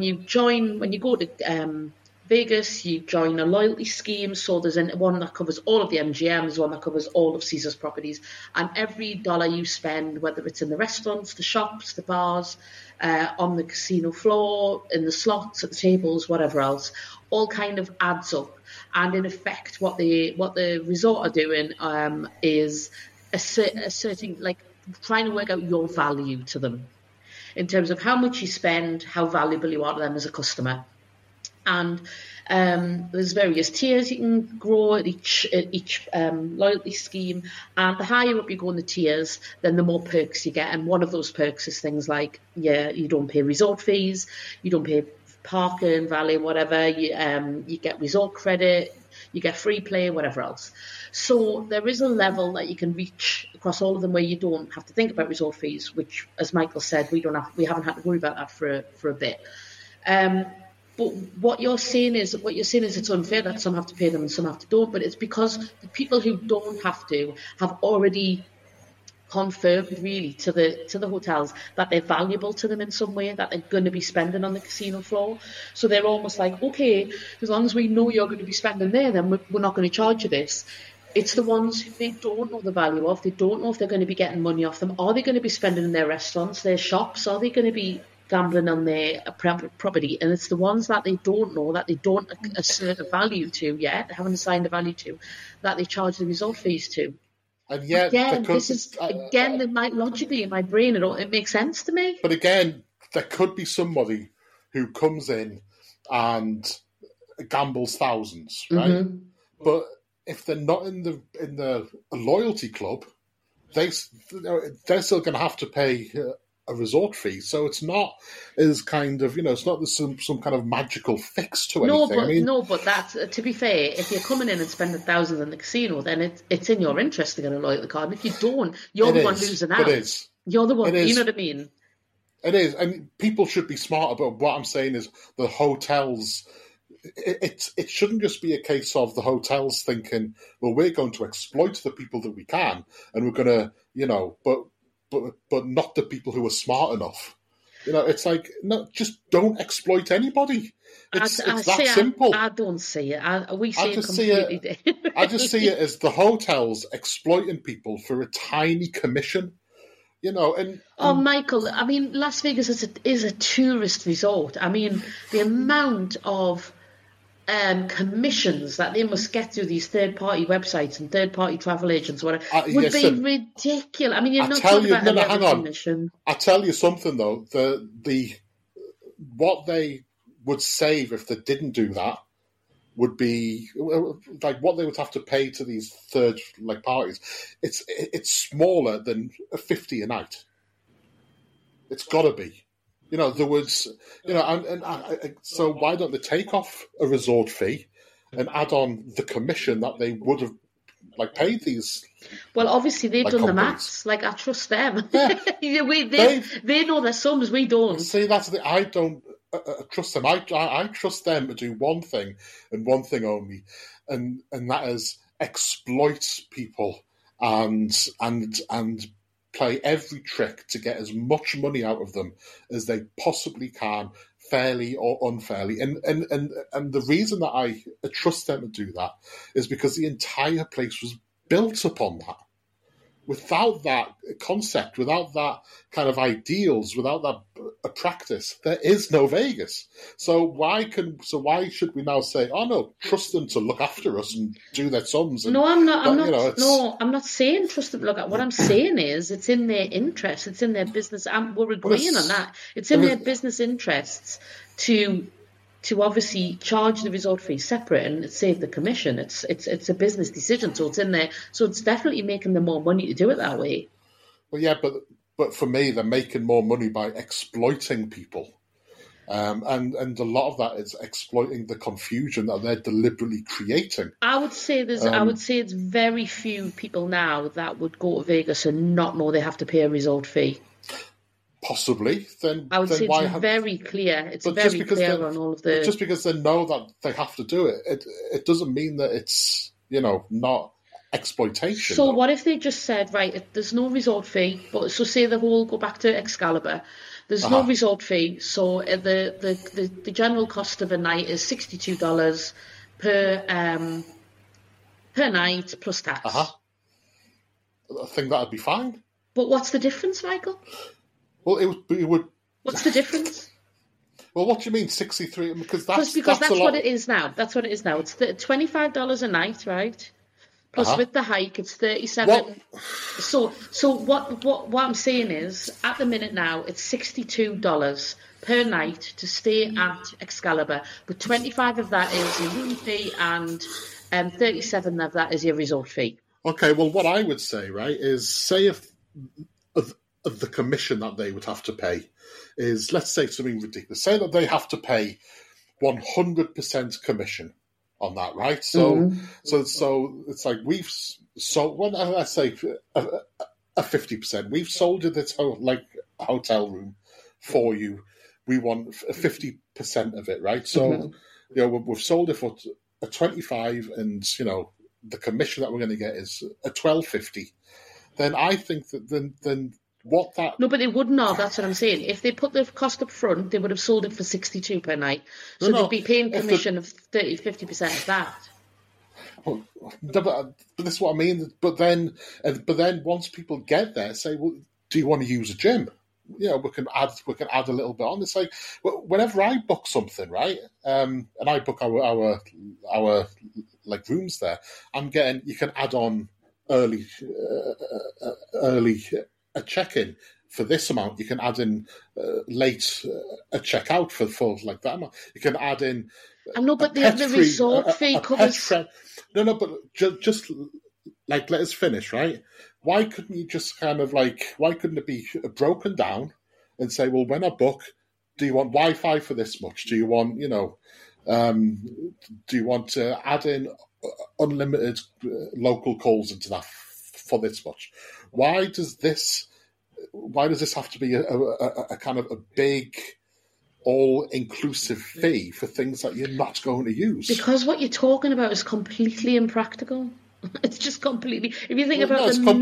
you go to Vegas, you join a loyalty scheme. So there's one that covers all of the MGMs, one that covers all of Caesars properties, and every dollar you spend, whether it's in the restaurants, the shops, the bars, on the casino floor, in the slots, at the tables, whatever else, all kind of adds up. And in effect, what the resort are doing is asserting, like, trying to work out your value to them in terms of how much you spend, how valuable you are to them as a customer. And there's various tiers you can grow at each loyalty scheme. And the higher up you go in the tiers, then the more perks you get. And one of those perks is things like, you don't pay resort fees, you don't pay parking, valet, whatever. You get resort credit, you get free play, whatever else. So there is a level that you can reach across all of them where you don't have to think about resort fees, which, as Michael said, we haven't had to worry about that for a bit. But what you're saying is it's unfair that some have to pay them and some have to don't. But it's because the people who don't have to have already confirmed, really, to the hotels that they're valuable to them in some way, that they're going to be spending on the casino floor. So they're almost like, okay, as long as we know you're going to be spending there, then we're not going to charge you this. It's the ones who they don't know the value of. They don't know if they're going to be getting money off them. Are they going to be spending in their restaurants, their shops? Are they going to be gambling on their property? And it's the ones that they don't know, that they don't assert a value to yet, they haven't assigned a value to, that they charge the resort fees to. And yet, logically in my brain, it makes sense to me. But again, there could be somebody who comes in and gambles thousands, right? Mm-hmm. But if they're not in the loyalty club, they're still going to have to pay a resort fee, so it's not as kind of, it's not some kind of magical fix to anything. But that's, to be fair, if you're coming in and spending thousands in the casino, then it's in your interest to get a loyalty card. And if you don't, you're the one losing out. It is. You're the one. You know what I mean? It is, and people should be smart about. What I'm saying is the hotels. It shouldn't just be a case of the hotels thinking, well, we're going to exploit the people that we can, and we're going to, but not the people who are smart enough. It's like, no, just don't exploit anybody. It's that simple. I don't see it. I just see it as the hotels exploiting people for a tiny commission. Michael, I mean, Las Vegas is a tourist resort. I mean, the amount of commissions that they must get through these third-party websites and third-party travel agents, whatever, would be ridiculous. I mean, you're not talking about a commission. I tell you something though, the what they would save if they didn't do that would be like what they would have to pay to these third parties. It's smaller than $50 a night. It's got to be. So why don't they take off a resort fee and add on the commission that they would have paid these? Well, obviously they've done companies. The maths. I trust them. Yeah. They know their sums. We don't. See, that's the thing. I don't trust them. I trust them to do one thing and one thing only, and that is exploit people and play every trick to get as much money out of them as they possibly can, fairly or unfairly. And the reason that I trust them to do that is because the entire place was built upon that. Without that concept, without that kind of ideals, without that practice, there is no Vegas. So why should we now say, oh no, trust them to look after us and do their sums? And, no, I'm not. I'm not saying trust them to look at. What I'm saying is, it's in their interests. It's in their business. We're agreeing on that. It's in their business interests to to obviously charge the resort fee separate and save the commission. It's a business decision, so it's in there. So it's definitely making them more money to do it that way. Well, yeah, but for me, they're making more money by exploiting people. And a lot of that is exploiting the confusion that they're deliberately creating. I would say there's, I would say it's very few people now that would go to Vegas and not know they have to pay a resort fee. Possibly, then I would then say why it's very clear. It's very clear on all of the. Just because they know that they have to do it, it doesn't mean that it's, you know, not exploitation. So what if they just said, right, there's no resort fee, but so say the whole go back to Excalibur. There's no resort fee, so the general cost of a night is $62 per night plus tax. I think that'd be fine. But what's the difference, Michael? Well, it would. What's the difference? Well, what do you mean 63? Because that's what it is now. That's what it is now. It's $25 a night, right? Plus with the hike, it's 37. So what I'm saying is, at the minute now, it's $62 per night to stay at Excalibur, but 25 of that is your room fee and 37 of that is your resort fee. Okay, well, what I would say, right, is say if the commission that they would have to pay is, let's say something ridiculous. Say that they have to pay 100% commission on that, right? So, so it's like we've sold. When I say a 50%, we've sold you this hotel room for you. We want 50% of it, right? So, you know, we've sold it for a 25, and you know the commission that we're going to get is a 12.50. Then I think that then what that... No, but they wouldn't have. That's what I'm saying. If they put the cost up front, they would have sold it for $62 per night. So no, they'd be paying commission of 50% of that. Well, no, but this is what I mean. But then once people get there, say, well, do you want to use a gym? You know, we can add a little bit on. It's like whenever I book something, right, and I book our like rooms there, I'm getting you can add on early. A check-in for this amount, you can add in late a check-out for like that amount. You can add in. I know, but the resort fee covers. No, but just like let us finish, right? Why couldn't you just kind of like? Why couldn't it be broken down and say, well, when I book, do you want Wi-Fi for this much? Do you want, you know, do you want to add in unlimited local calls into that? For this much, why does this have to be a kind of a big all-inclusive fee for things that you're not going to use? Because what you're talking about is completely impractical. It's just completely. If you think about the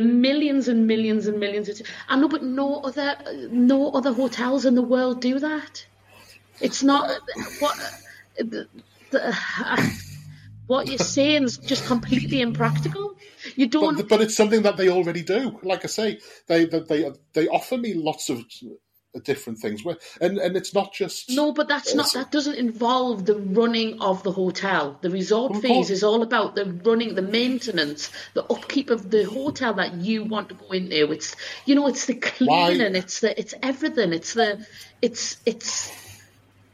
millions and millions and millions. I know, but no other hotels in the world do that. It's not what. What you're saying is just completely impractical. You don't. But it's something that they already do. Like I say, they offer me lots of different things. And it's not just. No, but that's not. That doesn't involve the running of the hotel. The resort fees is all about the running, the maintenance, the upkeep of the hotel that you want to go into. It's, you know, it's the cleaning. It's everything.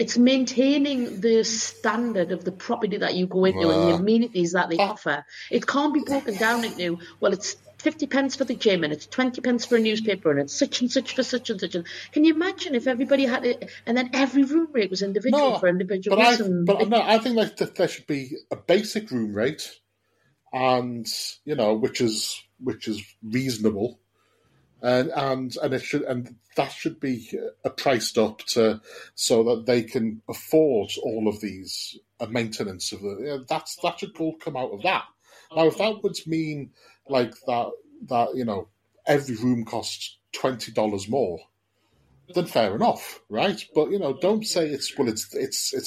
It's maintaining the standard of the property that you go into and the amenities that they offer. It can't be broken down into, well, it's 50 pence for the gym and it's 20 pence for a newspaper and it's such and such for such and such. Can you imagine if everybody had it and then every room rate was individual for individual reasons? But no, I think that there should be a basic room rate and, you know, which is reasonable. And that should be priced up to so that they can afford all of these maintenance of that should all come out of that. Now, if that would mean like that you know every room costs $20 more, then fair enough, right? But you know, don't say it's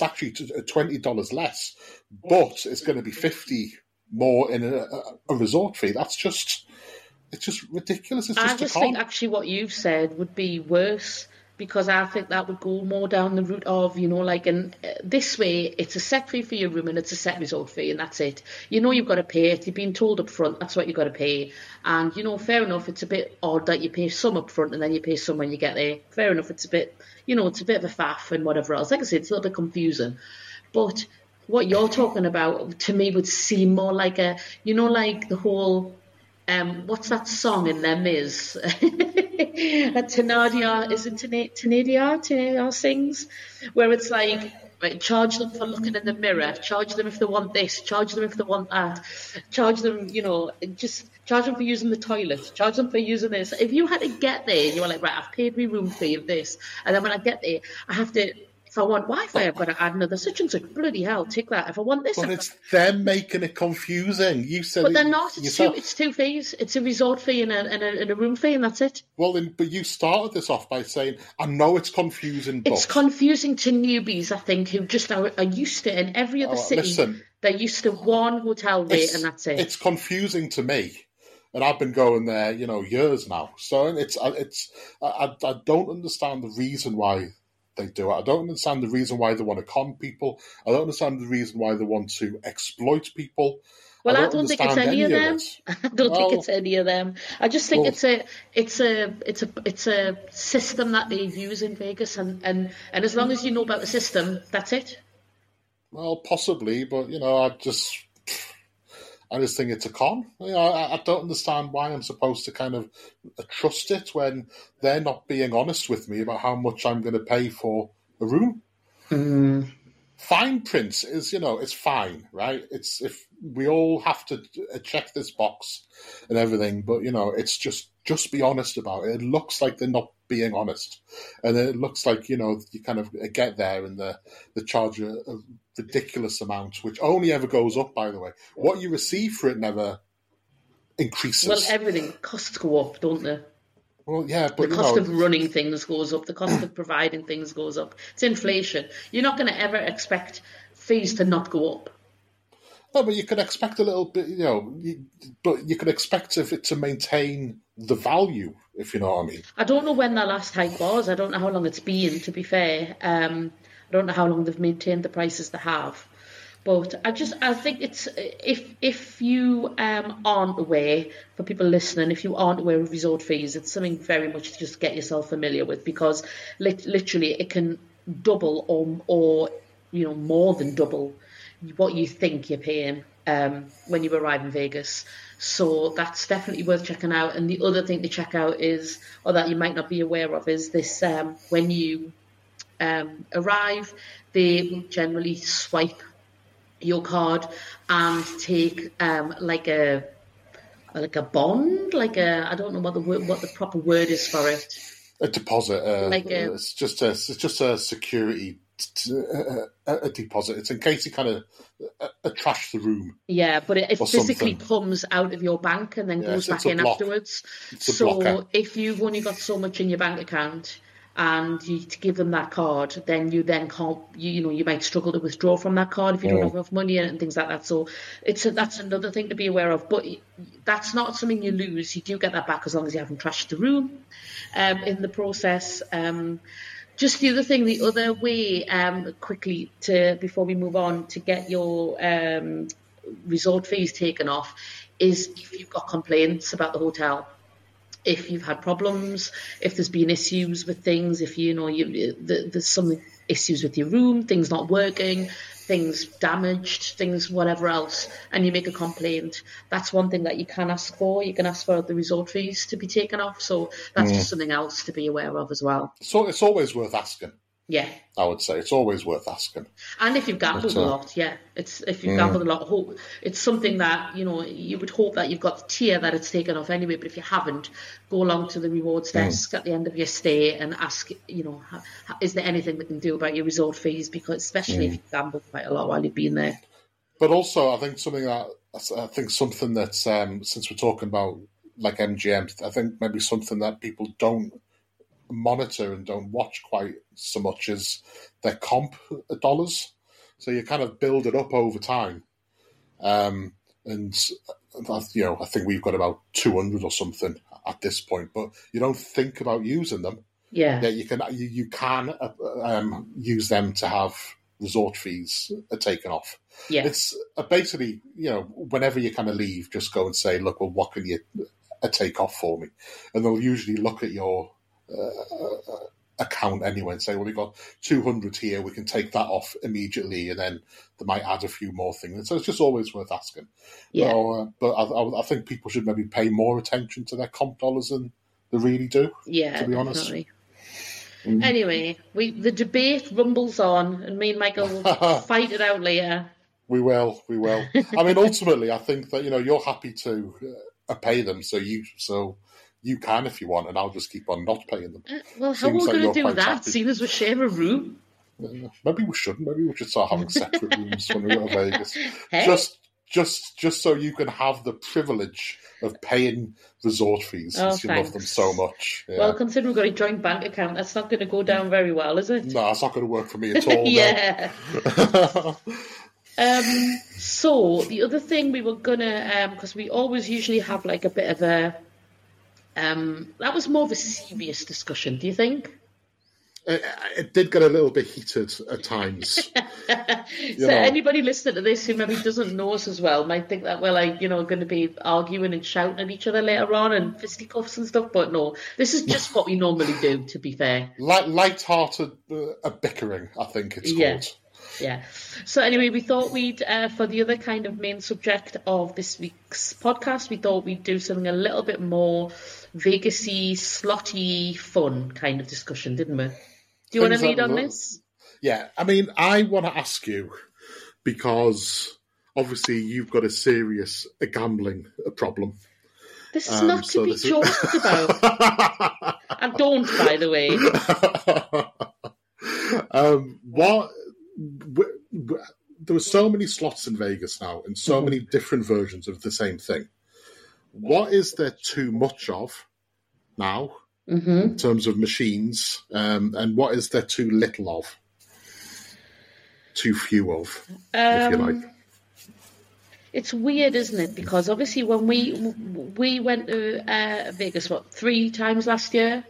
actually $20 less, but it's going to be $50 more in a resort fee. That's just. It's just ridiculous. I just think actually what you've said would be worse because I think that would go more down the route of, you know, like, and this way, it's a set fee for your room and it's a set resort fee, and that's it. You know, you've got to pay it. You've been told up front, that's what you've got to pay. And, you know, fair enough, it's a bit odd that you pay some up front and then you pay some when you get there. Fair enough, it's a bit, you know, it's a bit of a faff and whatever else. Like I said, it's a little bit confusing. But what you're talking about, to me, would seem more like a, you know, like the whole, what's that song in Les Mis? That Thénardier, is it Thénardier sings? Where it's like, right, charge them for looking in the mirror, charge them if they want this, charge them if they want that, charge them, you know, just charge them for using the toilet, charge them for using this. If you had to get there and you were like, right, I've paid my room fee of this, and then when I get there, I have to, if I want Wi-Fi, I've got to add another such and such. Bloody hell, take that. If I want this... But it's them making it confusing. You said but they're not. It's two fees. It's a resort fee and a room fee, and that's it. Well, then, but you started this off by saying, I know it's confusing, but... It's confusing to newbies, I think, who just are used to it. In every other city, listen, they're used to one hotel rate, and that's it. It's confusing to me. And I've been going there, you know, years now. So I don't understand the reason why... they do it. I don't understand the reason why they want to con people. I don't understand the reason why they want to exploit people. Well, I don't think it's any of them. I don't think it's any of them. I just think it's a system that they use in Vegas, and as long as you know about the system, that's it. Well, possibly, but you know, I just think it's a con. You know, I don't understand why I'm supposed to kind of trust it when they're not being honest with me about how much I'm going to pay for a room. Mm. Fine print is, you know, it's fine, right? It's if we all have to check this box and everything, but, you know, it's just be honest about it. It looks like they're not being honest. And it looks like, you know, you kind of get there and they charge a ridiculous amount, which only ever goes up, by the way. What you receive for it never increases. Well, everything, costs go up, don't they? Well, yeah, but the cost of running things goes up, the cost of providing things goes up. It's inflation. You're not going to ever expect fees to not go up. No, but you can expect a little bit, you know, but you can expect of it to maintain the value, if you know what I mean. I don't know when their last hike was. I don't know how long it's been, to be fair. I don't know how long they've maintained the prices they have. But I think it's, if you aren't aware, for people listening, if you aren't aware of resort fees, it's something very much to just get yourself familiar with, because literally it can double or you know, more than double what you think you're paying when you arrive in Vegas. So that's definitely worth checking out. And the other thing to check out is, or that you might not be aware of, is this, when you arrive, they generally swipe your card and take like a bond, I don't know what the proper word is for it. A deposit. It's just a security. A deposit. It's in case you kind of trash the room. Yeah, but it physically comes out of your bank and then goes back in afterwards. So if you've only got so much in your bank account and you give them that card, then you can't. You know, you might struggle to withdraw from that card if you don't have enough money and things like that. So that's another thing to be aware of. But that's not something you lose. You do get that back as long as you haven't trashed the room in the process. Just the other thing, the other way, quickly, before we move on, to get your resort fees taken off is if you've got complaints about the hotel, if you've had problems, if there's been issues with things, if there's some issues with your room, things not working, things damaged, things whatever else, and you make a complaint. That's one thing that you can ask for. You can ask for the resort fees to be taken off. So that's just something else to be aware of as well. So it's always worth asking. Yeah, I would say it's always worth asking. And if you've gambled a lot, it's something that, you know, you would hope that you've got the tier that it's taken off anyway. But if you haven't, go along to the rewards desk at the end of your stay and ask, you know, is there anything we can do about your resort fees? Because especially if you've gambled quite a lot while you've been there. But also, I think something that's since we're talking about like MGM, I think maybe something that people don't monitor and don't watch quite so much as their comp dollars, so you kind of build it up over time, and you know, I think we've got about 200 or something at this point, but you don't think about using them Yeah, that you can use them to have resort fees taken off. Yeah, it's basically, you know, whenever you kind of leave, just go and say, look, well, what can you take off for me? And they'll usually look at your account anyway and say, well, we've got 200 here, we can take that off immediately, and then they might add a few more things. So it's just always worth asking. Yeah, but I think people should maybe pay more attention to their comp dollars than they really do. Yeah, to be honest. Definitely. Mm. Anyway, the debate rumbles on, and me and Michael will fight it out later. We will. I mean, ultimately, I think that, you know, you're happy to pay them, so you can if you want, and I'll just keep on not paying them. Well, how are we going to do that, happy, seeing as we share a room? Maybe we shouldn't. Maybe we should start having separate rooms when we go to Vegas. Hey? Just so you can have the privilege of paying resort fees, since you love them so much. Yeah. Well, considering we've got a joint bank account, that's not going to go down very well, is it? No, it's not going to work for me at all. Yeah. No. So the other thing we were going to, because we always usually have like a bit of a, that was more of a serious discussion, do you think? It did get a little bit heated at times. So anybody listening to this who maybe doesn't know us as well might think that we're like, you know, going to be arguing and shouting at each other later on and fisticuffs and stuff, but no, this is just what we normally do, to be fair. Light-hearted bickering, I think it's called. Yeah. So anyway, we thought we'd, for the other kind of main subject of this week's podcast, we thought we'd do something a little bit more Vegas-y, slotty, fun kind of discussion, didn't we? Do you want to lead on this? Yeah. I mean, I want to ask you, because obviously you've got a serious gambling problem. This is not to be joked about. And don't, by the way. There were so many slots in Vegas now and so many different versions of the same thing. What is there too much of now? Mm-hmm. In terms of machines, and what is there too little of? Too few of, if you like. It's weird, isn't it? Because obviously when we went to Vegas, 3 times last year?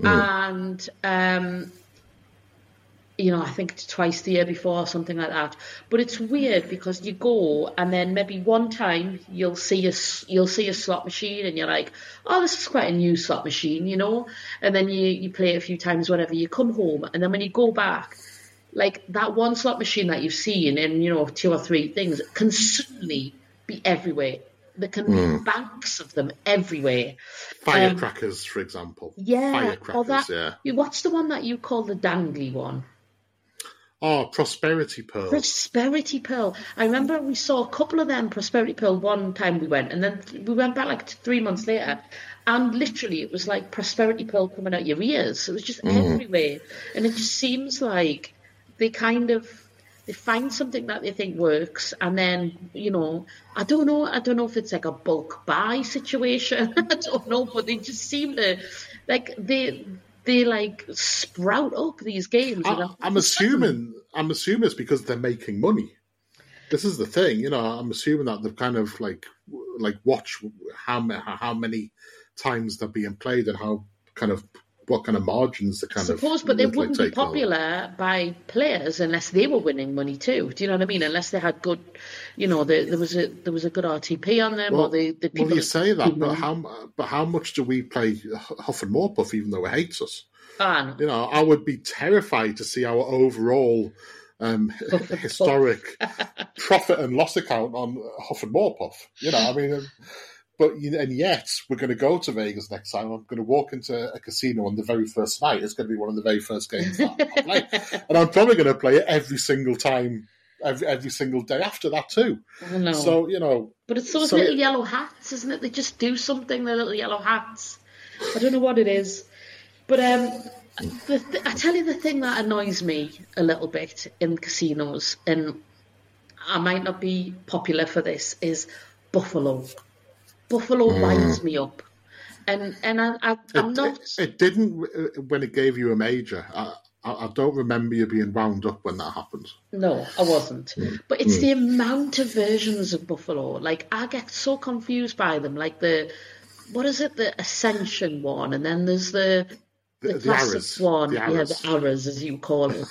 Mm. And, you know, I think twice the year before or something like that. But it's weird because you go and then maybe one time you'll see a slot machine and you're like, oh, this is quite a new slot machine, you know. And then you play it a few times, whatever. You come home and then when you go back, like that one slot machine that you've seen in, you know, 2 or 3 things can suddenly be everywhere. There can be banks of them everywhere. Firecrackers, for example. Yeah. Firecrackers, yeah. What's the one that you call the dangly one? Oh, Prosperity Pearl. Prosperity Pearl. I remember we saw a couple of them, Prosperity Pearl, one time we went, and then we went back like 3 months later, and literally it was like Prosperity Pearl coming out your ears. It was just everywhere. And it just seems like they find something that they think works, and then, you know, I don't know if it's like a bulk buy situation. I don't know, but they just seem to, like, they like sprout up these games. I'm assuming it's because they're making money. This is the thing, you know. I'm assuming that they've kind of like watch how many times they're being played and how kind of what kind of margins they kind of suppose. But they wouldn't be popular by players unless they were winning money too. Do you know what I mean? Unless they had good, you know, there was a good RTP on them. Well, or the people. Well, you say that, but how much do we play Huff and More Puff? Even though it hates us, you know, I would be terrified to see our overall historic profit and loss account on Huff and More Puff. You know, I mean. And yet, we're going to go to Vegas next time. I'm going to walk into a casino on the very first night. It's going to be one of the very first games that I play. And I'm probably going to play it every single time, every single day after that too. I know. So, you know. But it's those little yellow hats, isn't it? They just do something, the little yellow hats. I don't know what it is. But I tell you the thing that annoys me a little bit in casinos, and I might not be popular for this, is Buffalo. Buffalo winds me up, and I'm not. It didn't when it gave you a major. I don't remember you being wound up when that happened. No, I wasn't. But it's the amount of versions of Buffalo. Like, I get so confused by them. Like the Ascension one, and then there's the the arras. One. The arras. Yeah, the arras, as you call it.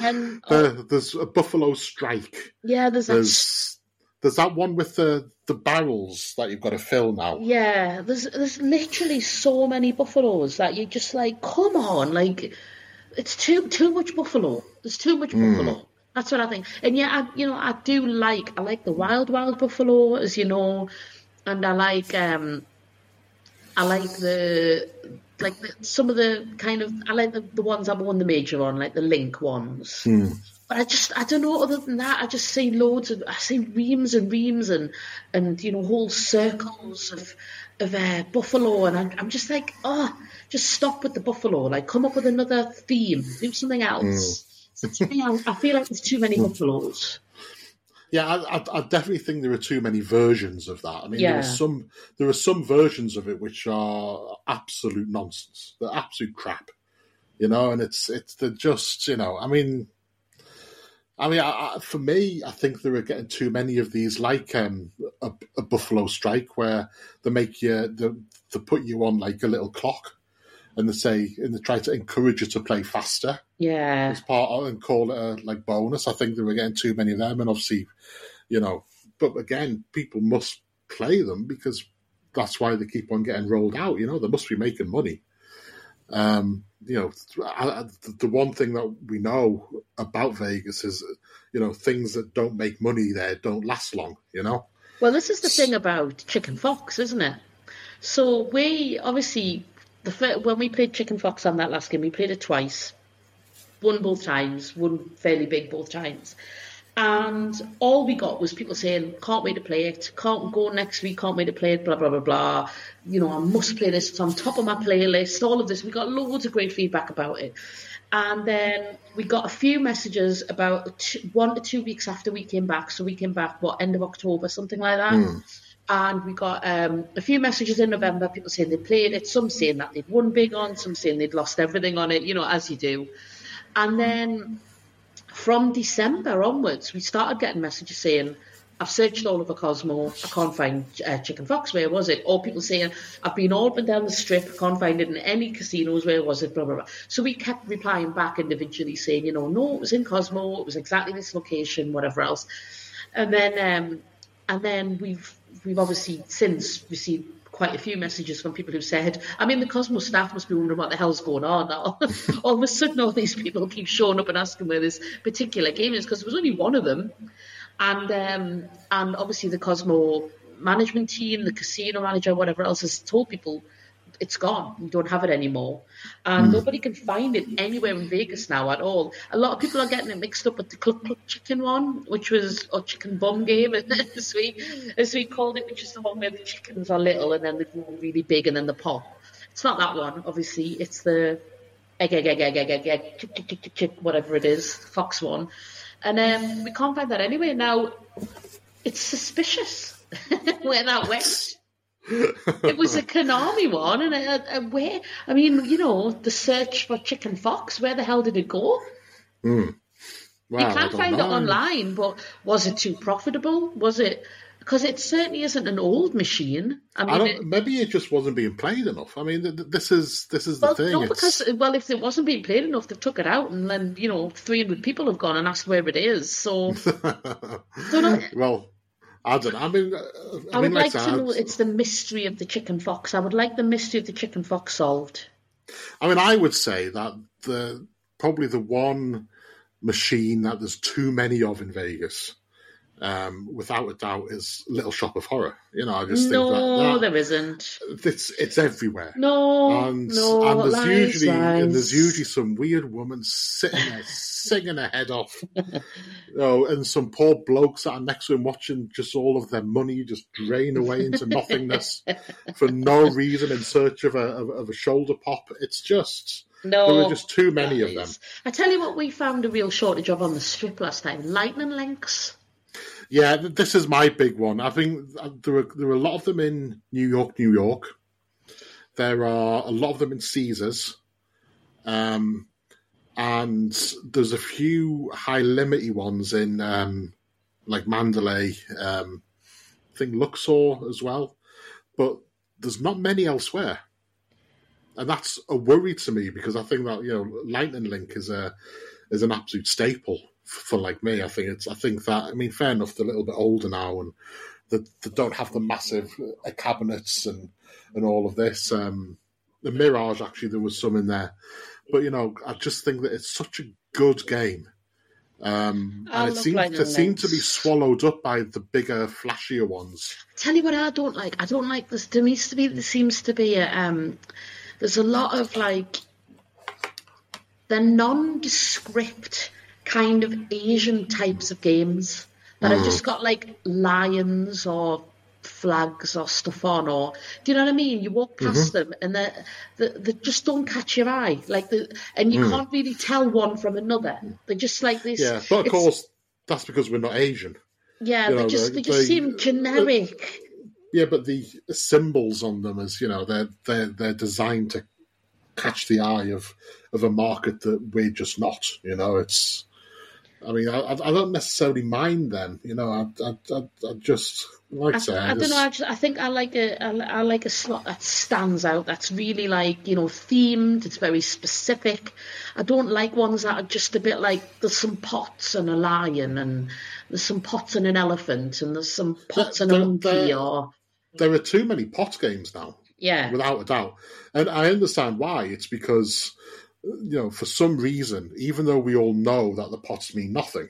And, there's a Buffalo Strike. Yeah, there's that one with the barrels that you've got to fill now. Yeah, there's literally so many buffaloes that you're just like, come on, like, it's too much buffalo. There's too much buffalo. That's what I think. And yeah, I do like the wild buffalo, as you know, and I like the ones I've won the major on, like the Link ones. But I don't know, other than that, I just see reams and reams and whole circles of buffalo, and I'm just like, just stop with the buffalo, like come up with another theme, do something else. So to me, I feel like there's too many buffaloes. Yeah, I definitely think there are too many versions of that. I mean, there are some versions of it which are absolute nonsense. They're absolute crap, And they're just, I mean, for me, I think they were getting too many of these, like a Buffalo Strike, where they make you, they put you on like a little clock, and they try to encourage you to play faster. Yeah, as part of, and call it a like bonus. I think they were getting too many of them, and obviously, But again, people must play them because that's why they keep on getting rolled out. They must be making money. The one thing that we know about Vegas is, things that don't make money there don't last long, Well, this is the thing about Chicken Fox, isn't it? So we, obviously, when we played Chicken Fox on that last game, we played it twice, won both times, won fairly big both times. And all we got was people saying, can't wait to play it, can't go next week, can't wait to play it, blah, blah, blah, blah. I must play this, it's on top of my playlist, all of this. We got loads of great feedback about it. And then we got a few messages about 1 to 2 weeks after we came back. So we came back, end of October, something like that. And we got a few messages in November, people saying they played it, some saying that they'd won big on, some saying they'd lost everything on it, as you do. And then from December onwards, we started getting messages saying, I've searched all over Cosmo, I can't find Chicken Fox, where was it? Or people saying, I've been all up and down the strip, I can't find it in any casinos, where was it? Blah, blah, blah. So we kept replying back individually saying, no, it was in Cosmo, it was exactly this location, whatever else. And then we've obviously since received quite a few messages from people who said, I mean, the Cosmo staff must be wondering what the hell's going on. All of a sudden, all these people keep showing up and asking where this particular game is, because there was only one of them. And obviously the Cosmo management team, the casino manager, whatever else, has told people it's gone. We don't have it anymore. And nobody can find it anywhere in Vegas now at all. A lot of people are getting it mixed up with the Cluck Cluck Chicken one, which was our chicken bomb game, as we called it, which is the one where the chickens are little and then they grow really big and then they pop. It's not that one, obviously. It's the egg, chick, whatever it is, fox one. And we can't find that anywhere. Now, it's suspicious where that went. It was a Konami one, and where? I mean, the search for Chicken Fox, where the hell did it go? Well, you can find it online, but was it too profitable? Was it? Because it certainly isn't an old machine. I mean, maybe it just wasn't being played enough. I mean, this is the thing. No, because if it wasn't being played enough, they took it out, and then 300 people have gone and asked where it is. So, I don't know. I mean, would like to know. It's the mystery of the Chicken Fox. I would like the mystery of the Chicken Fox solved. I mean, I would say that probably the one machine that there's too many of in Vegas, without a doubt, is Little Shop of Horror. I just think that there isn't. It's everywhere. And there's usually some weird woman sitting there singing her head off, and some poor blokes that are next to him watching just all of their money just drain away into nothingness for no reason in search of a shoulder pop. It's just. There were just too many of them. I tell you what, we found a real shortage of on the strip last time: Lightning Links. Yeah, this is my big one. I think there are a lot of them in New York, New York. There are a lot of them in Caesars. And there's a few high-limity ones in, like, Mandalay, I think Luxor as well. But there's not many elsewhere. And that's a worry to me because I think that, you know, Lightning Link is an absolute staple for like me. I think fair enough, they're a little bit older now and they don't have the massive cabinets and all of this. The Mirage, actually, there was some in there. But, you know, I just think that it's such a good game. And it seemed to be swallowed up by the bigger, flashier ones. Tell you what I don't like. I don't like this. There seems to be there's a lot of, like, the nondescript kind of Asian types of games that have just got, like, lions or flags or stuff on, or do you know what I mean? You walk past them and they just don't catch your eye, like and you can't really tell one from another. They're just like this. Yeah, but of course that's because we're not Asian. Yeah, you know, they just seem generic. But the symbols on them, as you know, they're designed to catch the eye of a market that we're just not. You know, it's. I mean, I don't necessarily mind them, you know. I just like to. I don't know. I think I like a slot that stands out. That's really like, you know, themed. It's very specific. I don't like ones that are just a bit like there's some pots and a lion, and there's some pots and an elephant, and there's some pots and a monkey. Or there are too many pot games now. Yeah, without a doubt, and I understand why. It's because, you know, for some reason, even though we all know that the pots mean nothing,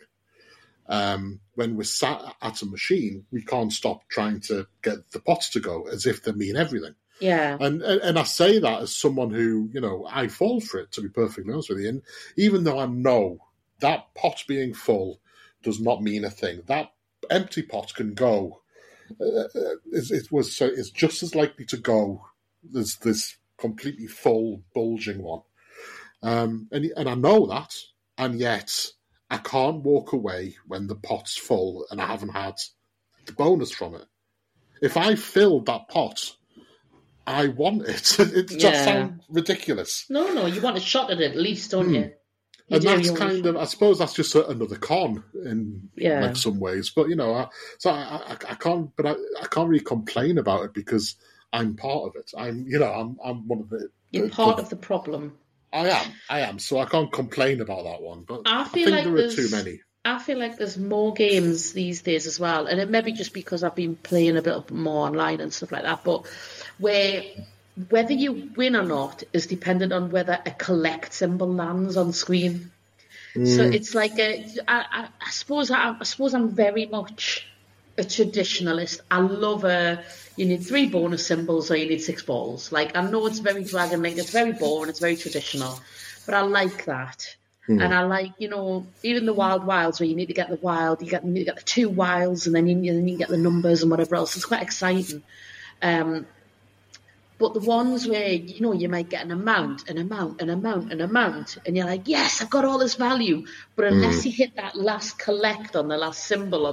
when we're sat at a machine, we can't stop trying to get the pots to go as if they mean everything. Yeah. And I say that as someone who, you know, I fall for it, to be perfectly honest with you. And even though I know that pot being full does not mean a thing, that empty pot can go. It's just as likely to go as this completely full, bulging one. And I know that, and yet I can't walk away when the pot's full and I haven't had the bonus from it. If I filled that pot, I want it. It just sounds ridiculous. No, you want a shot at it at least, don't you? And that's kind of, I suppose that's just another con in like some ways. But, you know, I can't really complain about it because I'm part of it. I'm one of the... You're part of the problem. I am, so I can't complain about that one. But I think there are too many. I feel like there's more games these days as well, and it may be just because I've been playing a bit more online and stuff like that, but where whether you win or not is dependent on whether a collect symbol lands on screen. So it's like, I suppose I'm very much a traditionalist. I love you need 3 bonus symbols or you need 6 balls. Like, I know it's very Dragon Link, it's very boring, it's very traditional, but I like that. And I like, you know, even the Wild Wilds where you need to get the wild, you need to get the 2 wilds, and then you get the numbers and whatever else. It's quite exciting. But the ones where, you know, you might get an amount, and you're like, yes, I've got all this value. But unless you hit that last collect on the last symbol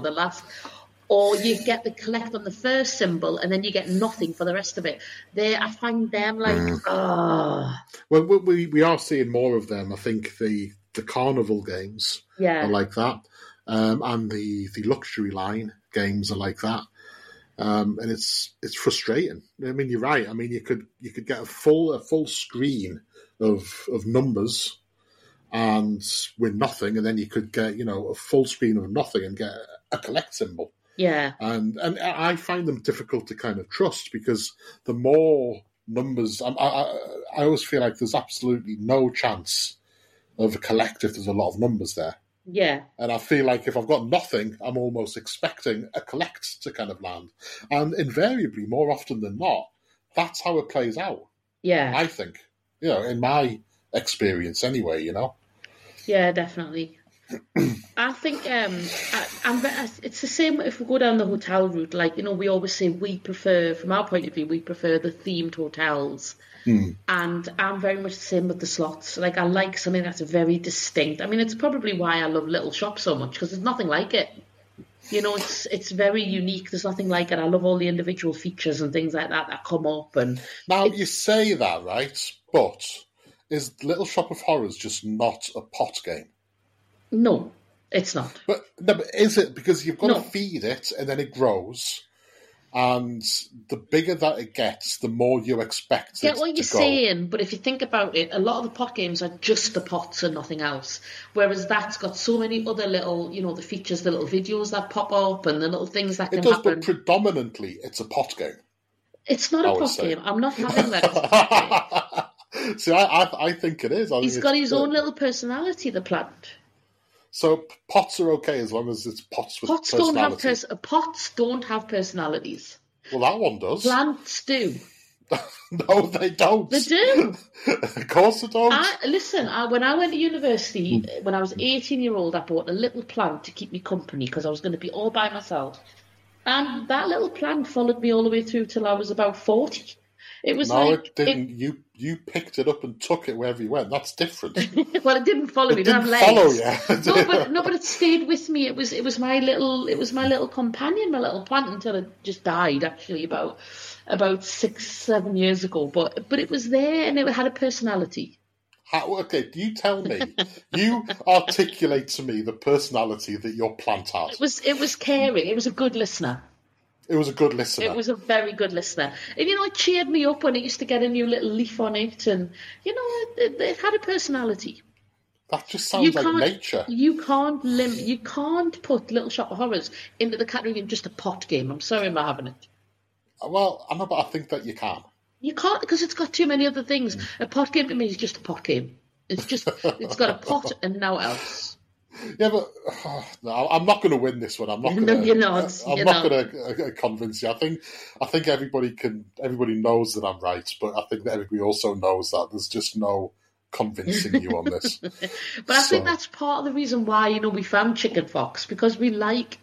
or you get the collect on the first symbol and then you get nothing for the rest of it. I find them like, Well, we are seeing more of them. I think the carnival games are like that. And the luxury line games are like that. And it's frustrating. I mean, you're right. I mean, you could get a full screen of numbers and win nothing. And then you could get, you know, a full screen of nothing and get a collect symbol. Yeah, and I find them difficult to kind of trust because the more numbers, I always feel like there's absolutely no chance of a collect if there's a lot of numbers there. Yeah, and I feel like if I've got nothing, I'm almost expecting a collect to kind of land, and invariably, more often than not, that's how it plays out. Yeah, I think, you know, in my experience anyway, you know. Yeah, definitely. I think it's the same if we go down the hotel route. Like, you know, we always say from our point of view, we prefer the themed hotels. And I'm very much the same with the slots. Like, I like something that's very distinct. I mean, it's probably why I love Little Shop so much, because there's nothing like it. You know, it's very unique. There's nothing like it. I love all the individual features and things like that come up. And now you say that, right? But is Little Shop of Horrors just not a pot game? No, it's not. But is it? Because you've got to feed it, and then it grows, And the bigger that it gets, the more you expect it to go. Get what you're saying, but if you think about it, a lot of the pot games are just the pots and nothing else. Whereas that's got so many other little, you know, the features, the little videos that pop up and the little things that can happen. It does, but predominantly it's a pot game. It's not a pot game. I'm not having that as a pot game. See, I think it is. He's got his own little personality, the plant. So pots are okay as long as it's pots with personality. Pots don't have personalities. Well, that one does. Plants do. No, they don't. They do. Of course they don't. When I went to university, when I was 18-year-old, I bought a little plant to keep me company because I was going to be all by myself. And that little plant followed me all the way through till I was about 40. It didn't. You picked it up and took it wherever you went. That's different. Well, it didn't follow me. It didn't follow you. No, but it stayed with me. It was my little companion, my little plant, until it just died. Actually, about 6-7 years ago. But it was there and it had a personality. Okay, you tell me. You articulate to me the personality that your plant had. It was caring. It was a good listener. It was a good listener. It was a very good listener. And, you know, it cheered me up when it used to get a new little leaf on it. And, you know, it had a personality. That just sounds like nature. You can't put Little Shop of Horrors into the category of just a pot game. I'm sorry I'm not having it. Well, I know, but I think that you can. You can't because it's got too many other things. A pot game to me is just a pot game. It's just, it's got a pot and no else. Yeah, but no, I'm not going to win this one. I'm not. No, you're not. I'm not going to convince you. I think everybody knows that I'm right, but I think that everybody also knows that there's just no convincing you on this. But I think that's part of the reason why, you know, we found Chicken Fox, because we like,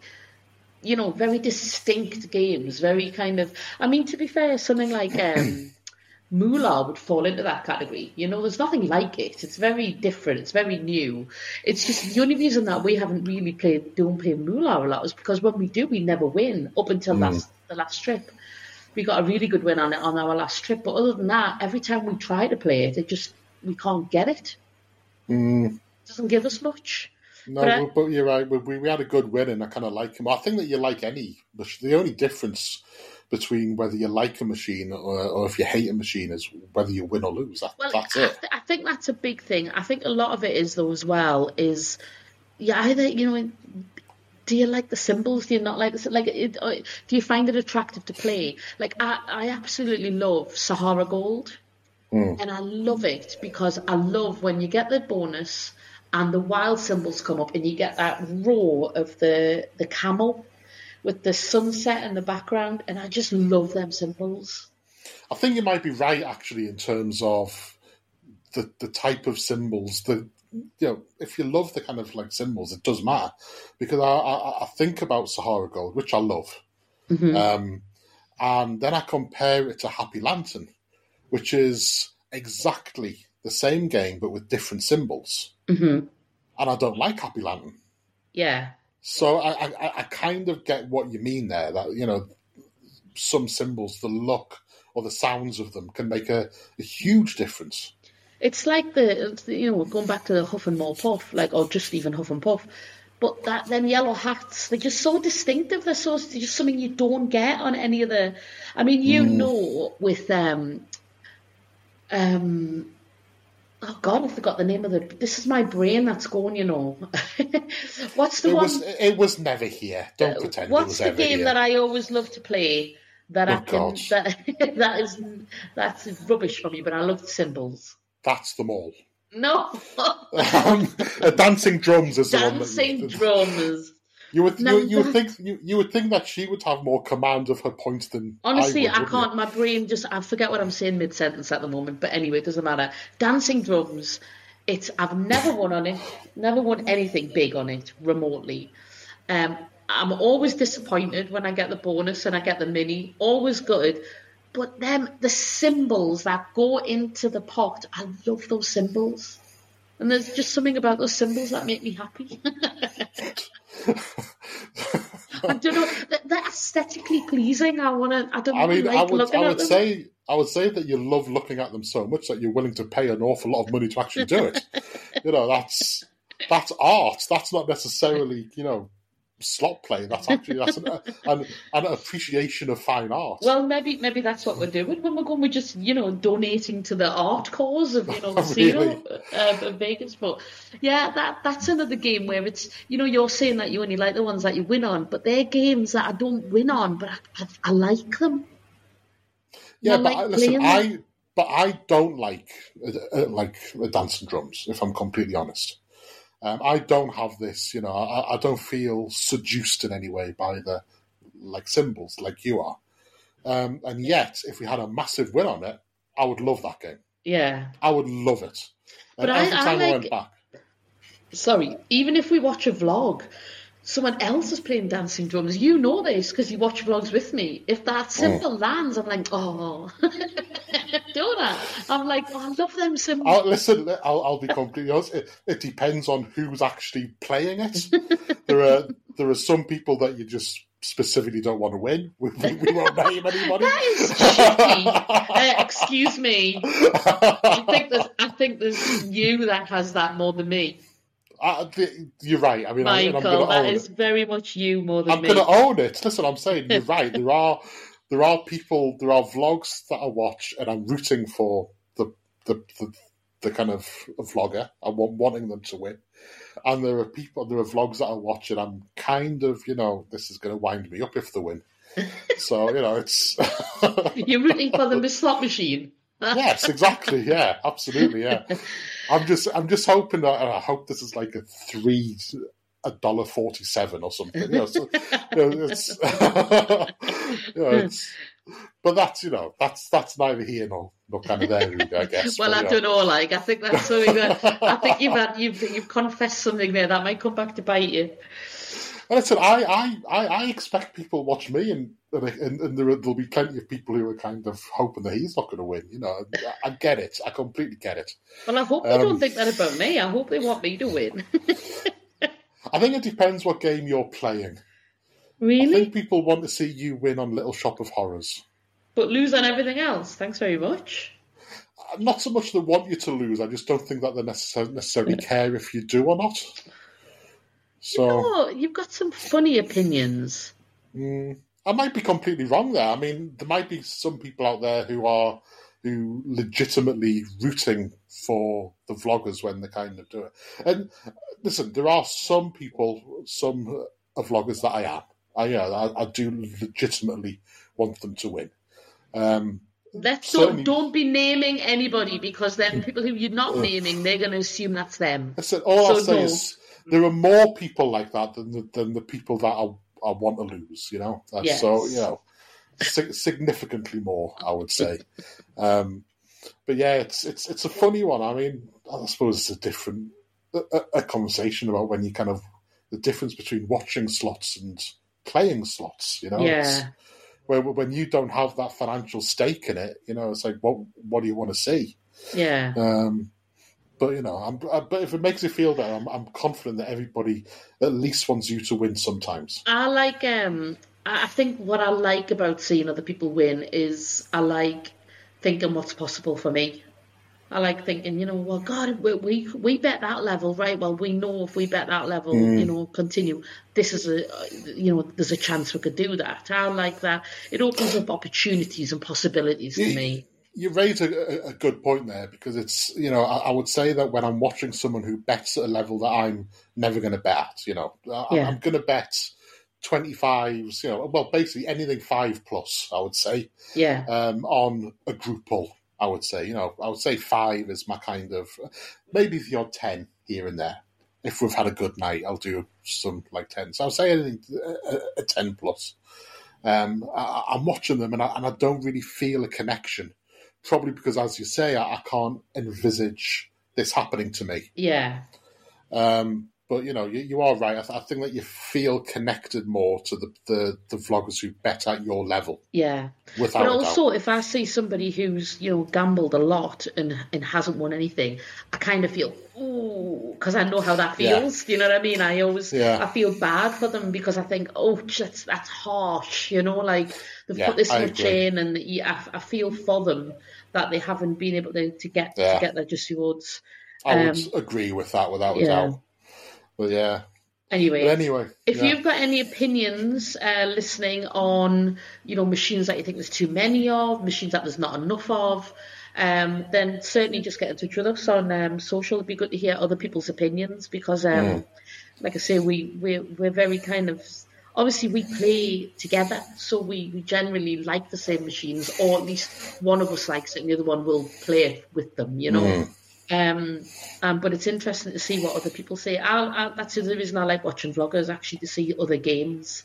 you know, very distinct games, very kind of. I mean, to be fair, something like Moolah would fall into that category. You know, there's nothing like it. It's very different. It's very new. It's just the only reason that we haven't really don't play Moolah a lot is because when we do, we never win up until the last trip. We got a really good win on it on our last trip. But other than that, every time we try to play it, we can't get it. It doesn't give us much. No, but you're right. We had a good win and I kind of like him. I think that you like any. The only difference between whether you like a machine or if you hate a machine is whether you win or lose. That's it. I think that's a big thing. I think a lot of it is, though, as well, is you either, you know, do you like the symbols? Do you not like the symbols? Do you find it attractive to play? Like, I absolutely love Sahara Gold. And I love it because I love when you get the bonus and the wild symbols come up and you get that roar of the camel with the sunset in the background, and I just love them symbols. I think you might be right, actually, in terms of the type of symbols. You know, if you love the kind of like symbols, it does matter. Because I think about Sahara Gold, which I love, and then I compare it to Happy Lantern, which is exactly the same game but with different symbols. And I don't like Happy Lantern. Yeah. So I kind of get what you mean there, that, you know, some symbols, the look or the sounds of them can make a huge difference. It's like you know, going back to the Huff N' More Puff, or just even Huff and Puff, but them yellow hats, they're just so distinctive. They're just something you don't get on any other. I mean, you know, with oh, God, I forgot the name of This is my brain that's going, you know. What's the one? It was never here. Don't pretend it was ever here. What's the game that I always love to play that's rubbish for me, but I love the symbols. That's them all. No. Dancing Drums is the one. Dancing Drums. You would think that she would have more command of her points than honestly, I can't. You? My brain I forget what I'm saying mid-sentence at the moment. But anyway, it doesn't matter. Dancing Drums. I've never won on it. Never won anything big on it remotely. I'm always disappointed when I get the bonus and I get the mini. Always gutted. But the symbols that go into the pot, I love those symbols. And there's just something about those symbols that make me happy. I don't know. They're aesthetically pleasing. I would say that you love looking at them so much that you're willing to pay an awful lot of money to actually do it. You know, that's art. That's not necessarily, you know, slot play. That's actually an appreciation of fine art. Well, maybe that's what we're doing when we're going. We're just, you know, donating to the art cause of, you know, casino of Vegas. But yeah, that's another game where it's, you know, you're saying that you only like the ones that you win on, but they're games that I don't win on, but I like them. Yeah, but I don't like the Dancing Drums, if I'm completely honest. I don't have this, you know, I don't feel seduced in any way by the, like, symbols like you are. And yet, if we had a massive win on it, I would love that game. Yeah. I would love it. But every time I went back. Sorry, even if we watch a vlog, someone else is playing Dancing Drums. You know this because you watch vlogs with me. If that symbol lands, I'm like, oh, don't I? I'm like, oh, I love them symbols. I'll be completely honest. It depends on who's actually playing it. There are some people that you just specifically don't want to win. We won't name anybody. That is shitty. Excuse me. I think there's you that has that more than me. You're right. I mean, Michael, I'm going to own it. That is very much you more than me. I'm going to own it. Listen, I'm saying you're right. There are people. There are vlogs that I watch, and I'm rooting for the kind of vlogger. I'm wanting them to win. And there are people. There are vlogs that I watch, and I'm kind of, you know, this is going to wind me up if they win. So, you know, it's you're rooting for the slot machine. Yes, exactly. Yeah, absolutely. Yeah. I'm just hoping that, and I hope this is like $1.47 or something. You know, so, you know, it's, you know, it's, but that's, you know, that's neither here nor kind of there, I guess. Well, but, I don't know. Like, I think that's something that I think you've confessed something there that might come back to bite you. And listen, I expect people watch me, and there'll be plenty of people who are kind of hoping that he's not going to win. You know, I get it. I completely get it. Well, I hope they don't think that about me. I hope they want me to win. I think it depends what game you're playing. Really? I think people want to see you win on Little Shop of Horrors. But lose on everything else. Thanks very much. Not so much they want you to lose. I just don't think that they necessarily care if you do or not. So, no, you've got some funny opinions. I might be completely wrong there. I mean, there might be some people out there who legitimately rooting for the vloggers when they kind of do it. And listen, there are some people, some vloggers that I am. I do legitimately want them to win. Don't be naming anybody, because then people who you're not naming, they're going to assume that's them. Listen, all I'll say is. There are more people like that than the people that I want to lose, you know? Yes. So, you know, significantly more, I would say. But, yeah, it's a funny one. I mean, I suppose it's a different conversation about when you kind of the difference between watching slots and playing slots, you know? Yeah. It's, when you don't have that financial stake in it, you know, it's like, what do you want to see? Yeah. But, you know, but if it makes you feel better, I'm confident that everybody at least wants you to win sometimes. I think what I like about seeing other people win is I like thinking what's possible for me. I like thinking, you know, well, God, we bet that level, right? Well, we know if we bet that level, you know, continue. This is you know, there's a chance we could do that. I like that. It opens up opportunities and possibilities to me. You raise a good point there, because it's, you know, I would say that when I'm watching someone who bets at a level that I'm never going to bet at, you know, I'm going to bet 25s, you know, well, basically anything 5+, I would say, on a group pull, I would say, you know, I would say 5 is my kind of, maybe the odd 10 here and there. If we've had a good night, I'll do some like 10. So I would say anything, a 10+. I'm watching them and I don't really feel a connection. Probably because, as you say, I can't envisage this happening to me. Yeah. But, you know, you are right. I think that you feel connected more to the vloggers who bet at your level. Yeah. But also, if I see somebody who's, you know, gambled a lot and hasn't won anything, I kind of feel, ooh, because I know how that feels. Yeah. You know what I mean? I feel bad for them, because I think, oh, that's harsh. You know, like, they've put this much in, and I feel for them that they haven't been able to get their just rewards. I would agree with that without a doubt. But yeah, Anyway, if you've got any opinions listening on, you know, machines that you think there's too many of, machines that there's not enough of, then certainly just get in touch with us on social. It'd be good to hear other people's opinions because, like I say, we're very kind of, obviously we play together, so we generally like the same machines, or at least one of us likes it and the other one will play with them, you know. But it's interesting to see what other people say. That's the reason I like watching vloggers, actually, to see other games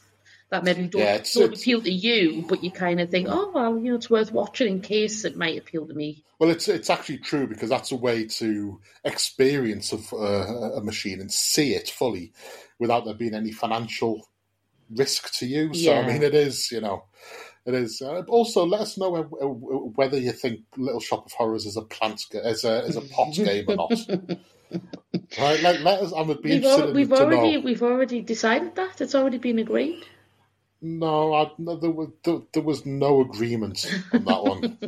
that maybe don't appeal to you, but you kind of think, oh, well, you know, it's worth watching in case it might appeal to me. Well, it's actually true, because that's a way to experience a machine and see it fully without there being any financial risk to you. So, I mean, it is, you know... It is. Also, let us know whether you think Little Shop of Horrors is a as a pot game or not. Right? Let us. I would be interested. We've already decided that it's already been agreed. No, there was no agreement on that one.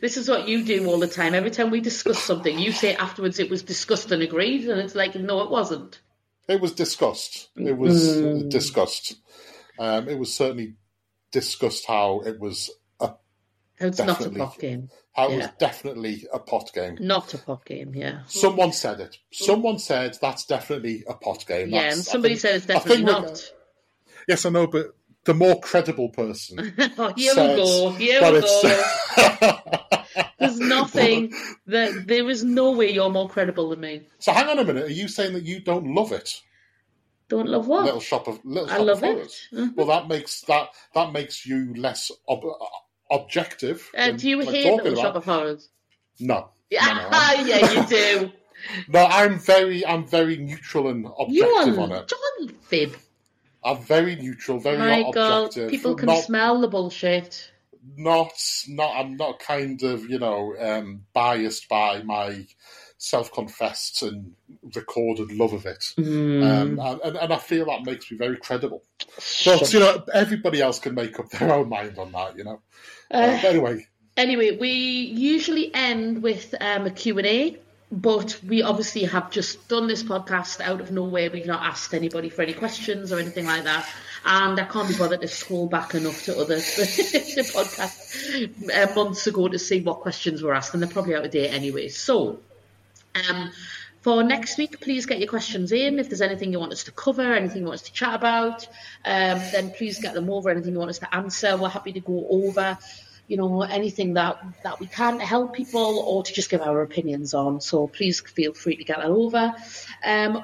This is what you do all the time. Every time we discuss something, you say afterwards it was discussed and agreed, and it's like, no, it wasn't. It was discussed. It was discussed. It was certainly discussed how it was was definitely a pot game. Not a pot game, yeah. Someone said it. Someone said that's definitely a pot game. Yeah, and somebody said it's definitely not. Yes, I know, but the more credible person Here we go. There's nothing. There is no way you're more credible than me. So hang on a minute. Are you saying that you don't love it? Don't love what? Little Shop of Horrors. Mm-hmm. Well, that makes you less objective. Do you hate Little Shop of Horrors? No. No. Yeah, you do. No, I'm very neutral and objective on it. John Fib. I'm very neutral, very not objective. My God, people can smell the bullshit. I'm not kind of, you know, biased by my self-confessed and recorded love of it, and I feel that makes me very credible. But you know, everybody else can make up their own mind on that, you know. Anyway, we usually end with a Q&A, but we obviously have just done this podcast out of nowhere. We've not asked anybody for any questions or anything like that, and I can't be bothered to scroll back enough to other the podcast months ago to see what questions were asked, and they're probably out of date anyway. So. For next week, please get your questions in. If there's anything you want us to cover, anything you want us to chat about, then please get them over. Anything you want us to answer, we're happy to go over, you know, anything that we can to help people or to just give our opinions on. So please feel free to get that over.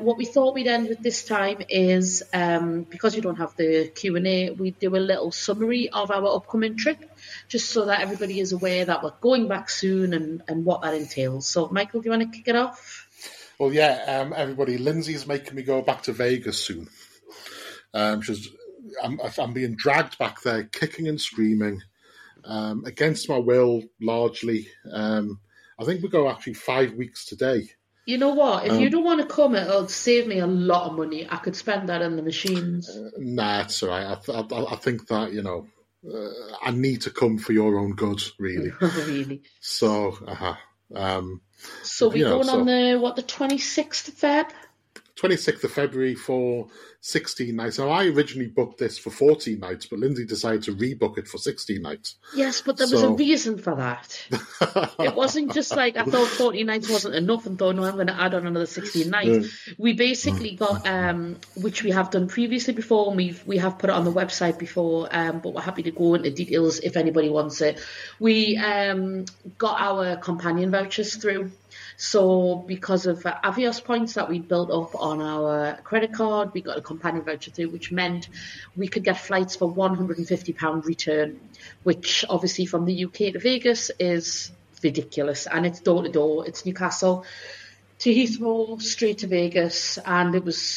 What we thought we'd end with this time is, because we don't have the Q&A, we do a little summary of our upcoming trip, just so that everybody is aware that we're going back soon and what that entails. So, Michael, do you want to kick it off? Well, everybody, Lindsay's making me go back to Vegas soon. I'm being dragged back there, kicking and screaming. Against my will, largely. I think we go actually 5 weeks today. You know what? If you don't want to come, it'll save me a lot of money. I could spend that on the machines. It's all right. I think that, you know, I need to come for your own good, really. Really. So, so we're going on the 26th of Feb? 26th of February for 16 nights. Now, I originally booked this for 14 nights, but Lindsay decided to rebook it for 16 nights. Yes, but there was a reason for that. It wasn't just like I thought 14 nights wasn't enough and thought, no, I'm going to add on another 16 nights. We basically got, which we have done previously before, and we have put it on the website before, but we're happy to go into details if anybody wants it. We got our companion vouchers through. So because of Avios points that we built up on our credit card, we got a companion voucher through, which meant we could get flights for £150 return, which obviously from the UK to Vegas is ridiculous. And it's door-to-door. It's Newcastle to Heathrow, straight to Vegas, and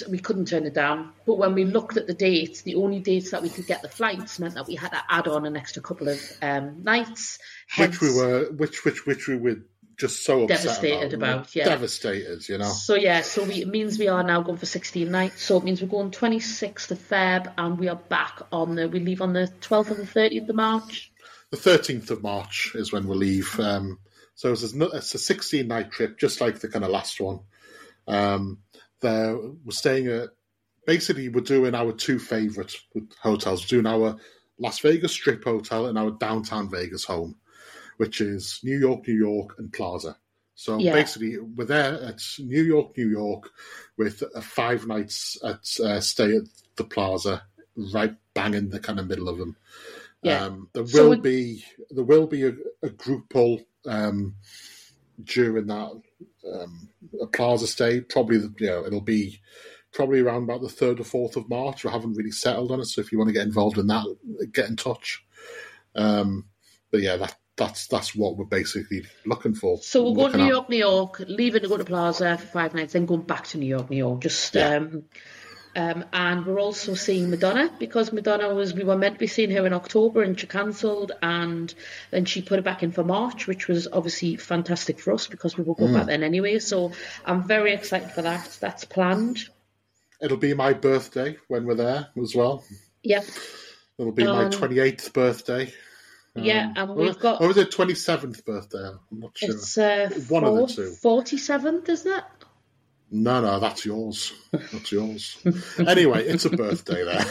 we couldn't turn it down. But when we looked at the dates, the only dates that we could get the flights meant that we had to add on an extra couple of nights. Hence, which we were just so upset devastated about, yeah. Devastated, you know. So, yeah, it means we are now going for 16 nights. So it means we're going 26th of Feb and we are back we leave on the 12th and the 30th of March. The 13th of March is when we leave. So it's a 16-night trip, just like the kind of last one. We're staying at basically we're doing our two favourite hotels. We're doing our Las Vegas Strip hotel and our downtown Vegas home, which is New York, New York and Plaza. So basically we're there at New York, New York with 5 nights at stay at the Plaza, right bang in the kind of middle of them. Yeah. There will be a group pull during that a Plaza stay. Probably, it'll be probably around about the 3rd or 4th of March. We haven't really settled on it, so if you want to get involved in that, get in touch. But yeah, that's what we're basically looking for. So we'll go to New York, New York, leaving to go to Plaza for 5 nights, then going back to New York, New York. And we're also seeing Madonna, because we were meant to be seeing her in October and she cancelled, and then she put it back in for March, which was obviously fantastic for us because we will go back then anyway. So I'm very excited for that. That's planned. It'll be my birthday when we're there as well. Yep. It'll be my 28th birthday. And we've got... Or is it 27th birthday? I'm not sure. It's one of the two. 47th, isn't it? No, that's yours. That's yours. Anyway, it's a birthday there.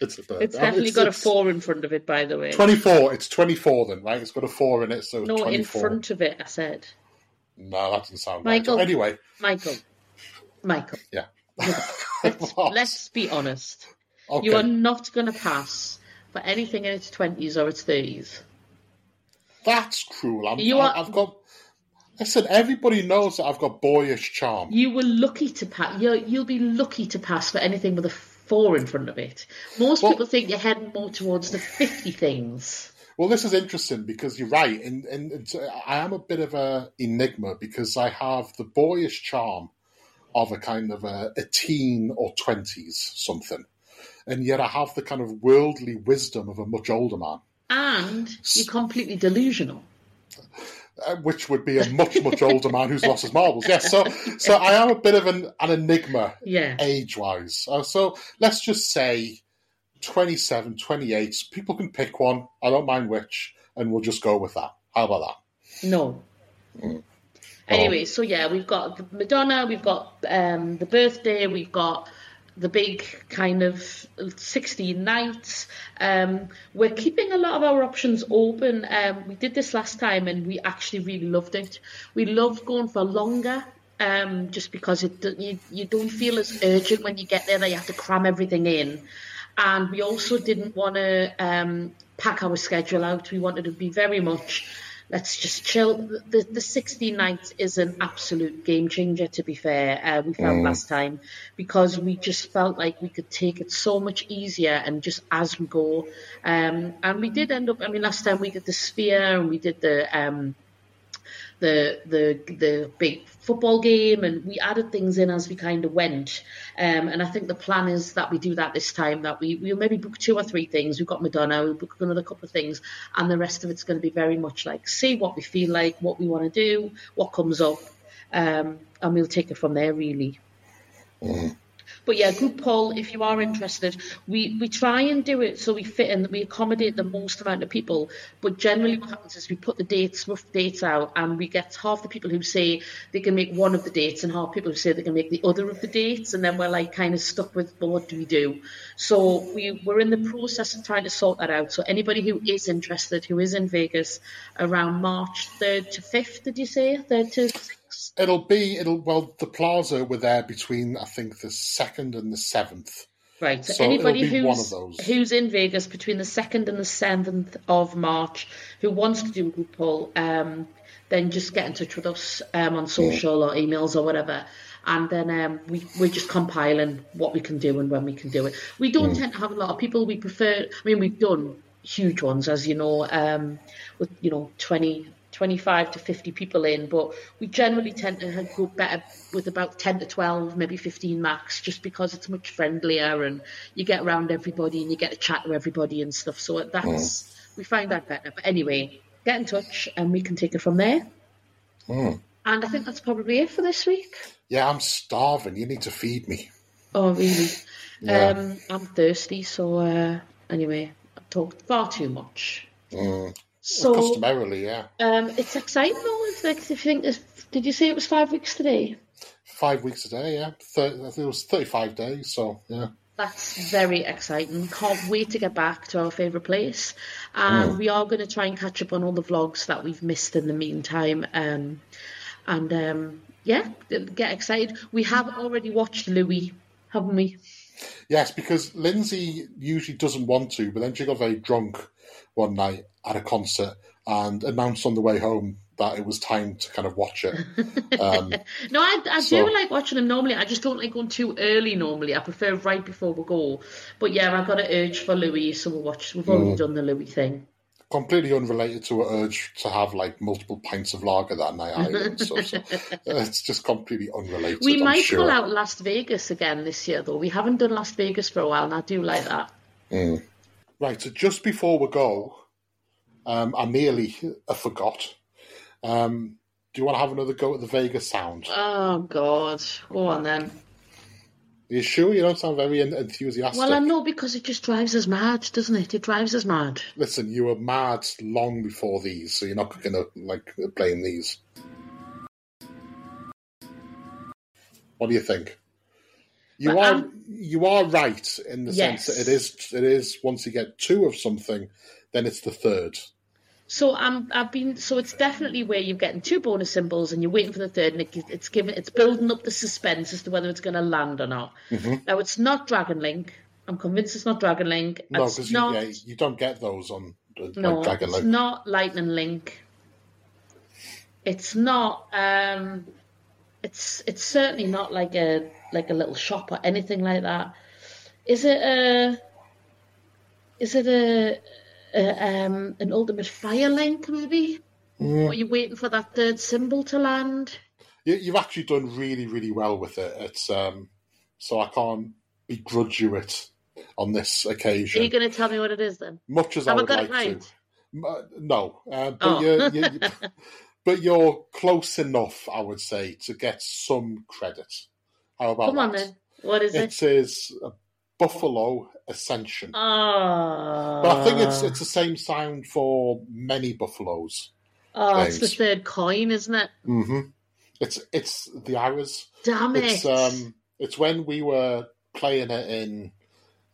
It's a birthday. It's definitely got a 4 in front of it, by the way. 24. It's 24 then, right? It's got a 4 in it, so no, 24. In front of it, I said. No, that doesn't sound Michael, right. Anyway. Michael. Yeah. Let's be honest. Okay. You are not going to pass for anything in its 20s or its 30s. That's cruel. Listen, everybody knows that I've got boyish charm. You were lucky to pass. You'll be lucky to pass for anything with a 4 in front of it. Most people think you're heading more towards the 50 things. Well, this is interesting because you're right. And I am a bit of an enigma because I have the boyish charm of a kind of a teen or 20s something. And yet I have the kind of worldly wisdom of a much older man. And you're completely delusional. Which would be a much, much older man who's lost his marbles. Yes, so I am a bit of an enigma age-wise. So let's just say 27, 28. People can pick one. I don't mind which, and we'll just go with that. How about that? No. Mm. Anyway, so yeah, we've got Madonna, we've got the birthday, we've got the big kind of 16 nights. We're keeping a lot of our options open. We did this last time and we actually really loved it. We loved going for longer just because you don't feel as urgent when you get there that you have to cram everything in. And we also didn't want to pack our schedule out. We wanted to be very much, let's just chill. The 16 nights is an absolute game changer, to be fair, we found last time, because we just felt like we could take it so much easier and just as we go. And we did end up, last time we did the Sphere and we did the big football game, and we added things in as we kind of went. And I think the plan is that we do that this time, that we'll maybe book 2 or 3 things. We've got Madonna, we'll book another couple of things, and the rest of it's going to be very much like, see what we feel like, what we want to do, what comes up, and we'll take it from there, really. Mm. But yeah, group poll, if you are interested, we try and do it so we fit in, we accommodate the most amount of people. But generally what happens is we put the rough dates out, and we get half the people who say they can make one of the dates and half people who say they can make the other of the dates. And then we're like kind of stuck with, well, what do we do? So we're in the process of trying to sort that out. So anybody who is interested, who is in Vegas around March 3rd to 5th, did you say? 3rd to 6th? Well, the Plaza were there between, I think, the 2nd and the 7th. Right, so anybody who's in Vegas between the 2nd and the 7th of March who wants to do a group poll, then just get in touch with us on social or emails or whatever. And then we're just compiling what we can do and when we can do it. We don't tend to have a lot of people. We prefer, we've done huge ones, as you know, with, 20... 25 to 50 people in, but we generally tend to go better with about 10 to 12, maybe 15 max, just because it's much friendlier and you get around everybody and you get to chat to everybody and stuff. So we find that better. But anyway, get in touch and we can take it from there. Mm. And I think that's probably it for this week. Yeah, I'm starving. You need to feed me. Oh, really? Yeah. I'm thirsty. So anyway, I've talked far too much. Mm. So, customarily, yeah. It's exciting though. Did you say it was 5 weeks today? 5 weeks a day, yeah. I think it was 35 days, so, yeah. That's very exciting. Can't wait to get back to our favourite place. And we are going to try and catch up on all the vlogs that we've missed in the meantime. Yeah, get excited. We have already watched Louis, haven't we? Yes, because Lindsay usually doesn't want to, but then she got very drunk one night at a concert and announced on the way home that it was time to kind of watch it. No, I do like watching them normally. I just don't like going too early normally. I prefer right before we go. But yeah, I've got an urge for Louis, so we'll watch. We've already done the Louis thing. Completely unrelated to an urge to have like multiple pints of lager that night either. So it's just completely unrelated. We might pull out Las Vegas again this year, though. We haven't done Las Vegas for a while, and I do like that. Right, so just before we go, I forgot. Do you want to have another go at the Vegas sound? Oh, God. Go on, then. Are you sure? You don't sound very enthusiastic. Well, I know, because it just drives us mad, doesn't it? It drives us mad. Listen, you were mad long before these, so you're not going to, like, blame these. What do you think? You are right in the sense that it is once you get two of something, then it's the third. So so it's definitely where you're getting two bonus symbols and you're waiting for the third, and it's building up the suspense as to whether it's going to land or not. Mm-hmm. Now, it's not Dragon Link. I'm convinced it's not Dragon Link. No, because you don't get those on Dragon Link. It's not Lightning Link. It's not. It's certainly not like a little shop or anything like that. Is it an ultimate fire link, maybe? Or are you waiting for that third symbol to land? You've actually done really, really well with it. It's so I can't begrudge you it on this occasion. Are you going to tell me what it is then? Much as Have I got it right? No, but but you're close enough, I would say, to get some credit. How about Come on that? Then. What is it? It is a Buffalo Ascension. But I think it's the same sound for many buffaloes. It's the third coin, isn't it? Mm-hmm. It's the hours. Damn it. It's when we were playing it in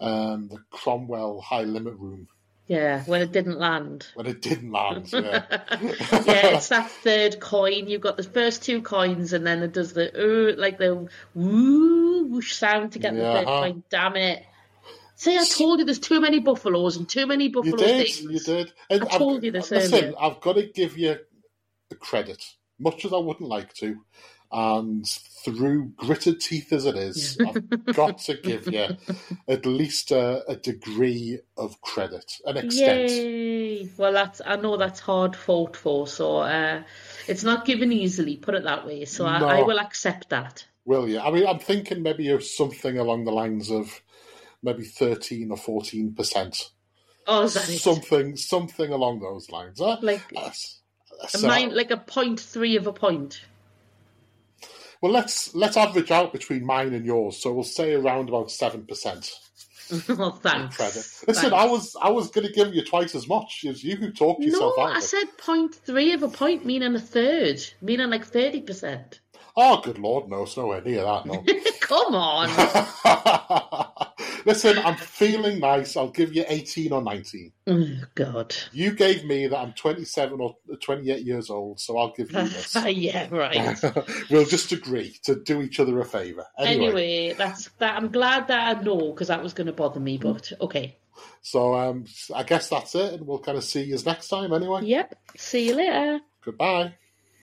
the Cromwell High Limit Room. Yeah, when it didn't land. Yeah. Yeah, it's that third coin. You've got the first two coins, and then it does the woo whoosh sound to get the third coin. Damn it! See, I told you, there's too many buffaloes and too many buffalo things. You did. And I told you this earlier. I've got to give you the credit, much as I wouldn't like to, and through gritted teeth as it is, I've got to give you at least a degree of credit, an extent. Yay! Well, I know that's hard fought for, so it's not given easily, put it that way, so I will accept that. Will you? I mean, I'm thinking maybe of something along the lines of maybe 13 or 14%. Oh, is that something along those lines. Like a 0.3 of a point. Well, let's average out between mine and yours, so we'll say around about 7%. Oh, thanks. Listen, thanks. I was going to give you twice as much as you who talked yourself out. No, I said 0.3 of a point, meaning a third, meaning like 30%. Oh, good Lord, no, it's nowhere near that, no. Come on. Listen, I'm feeling nice. I'll give you 18 or 19. Oh, God. You gave me that I'm 27 or 28 years old, so I'll give you this. Yeah, right. We'll just agree to do each other a favour. Anyway, that's that. I'm glad that I know, because that was going to bother me, but okay. So I guess that's it, and we'll kind of see you next time anyway. Yep. See you later. Goodbye.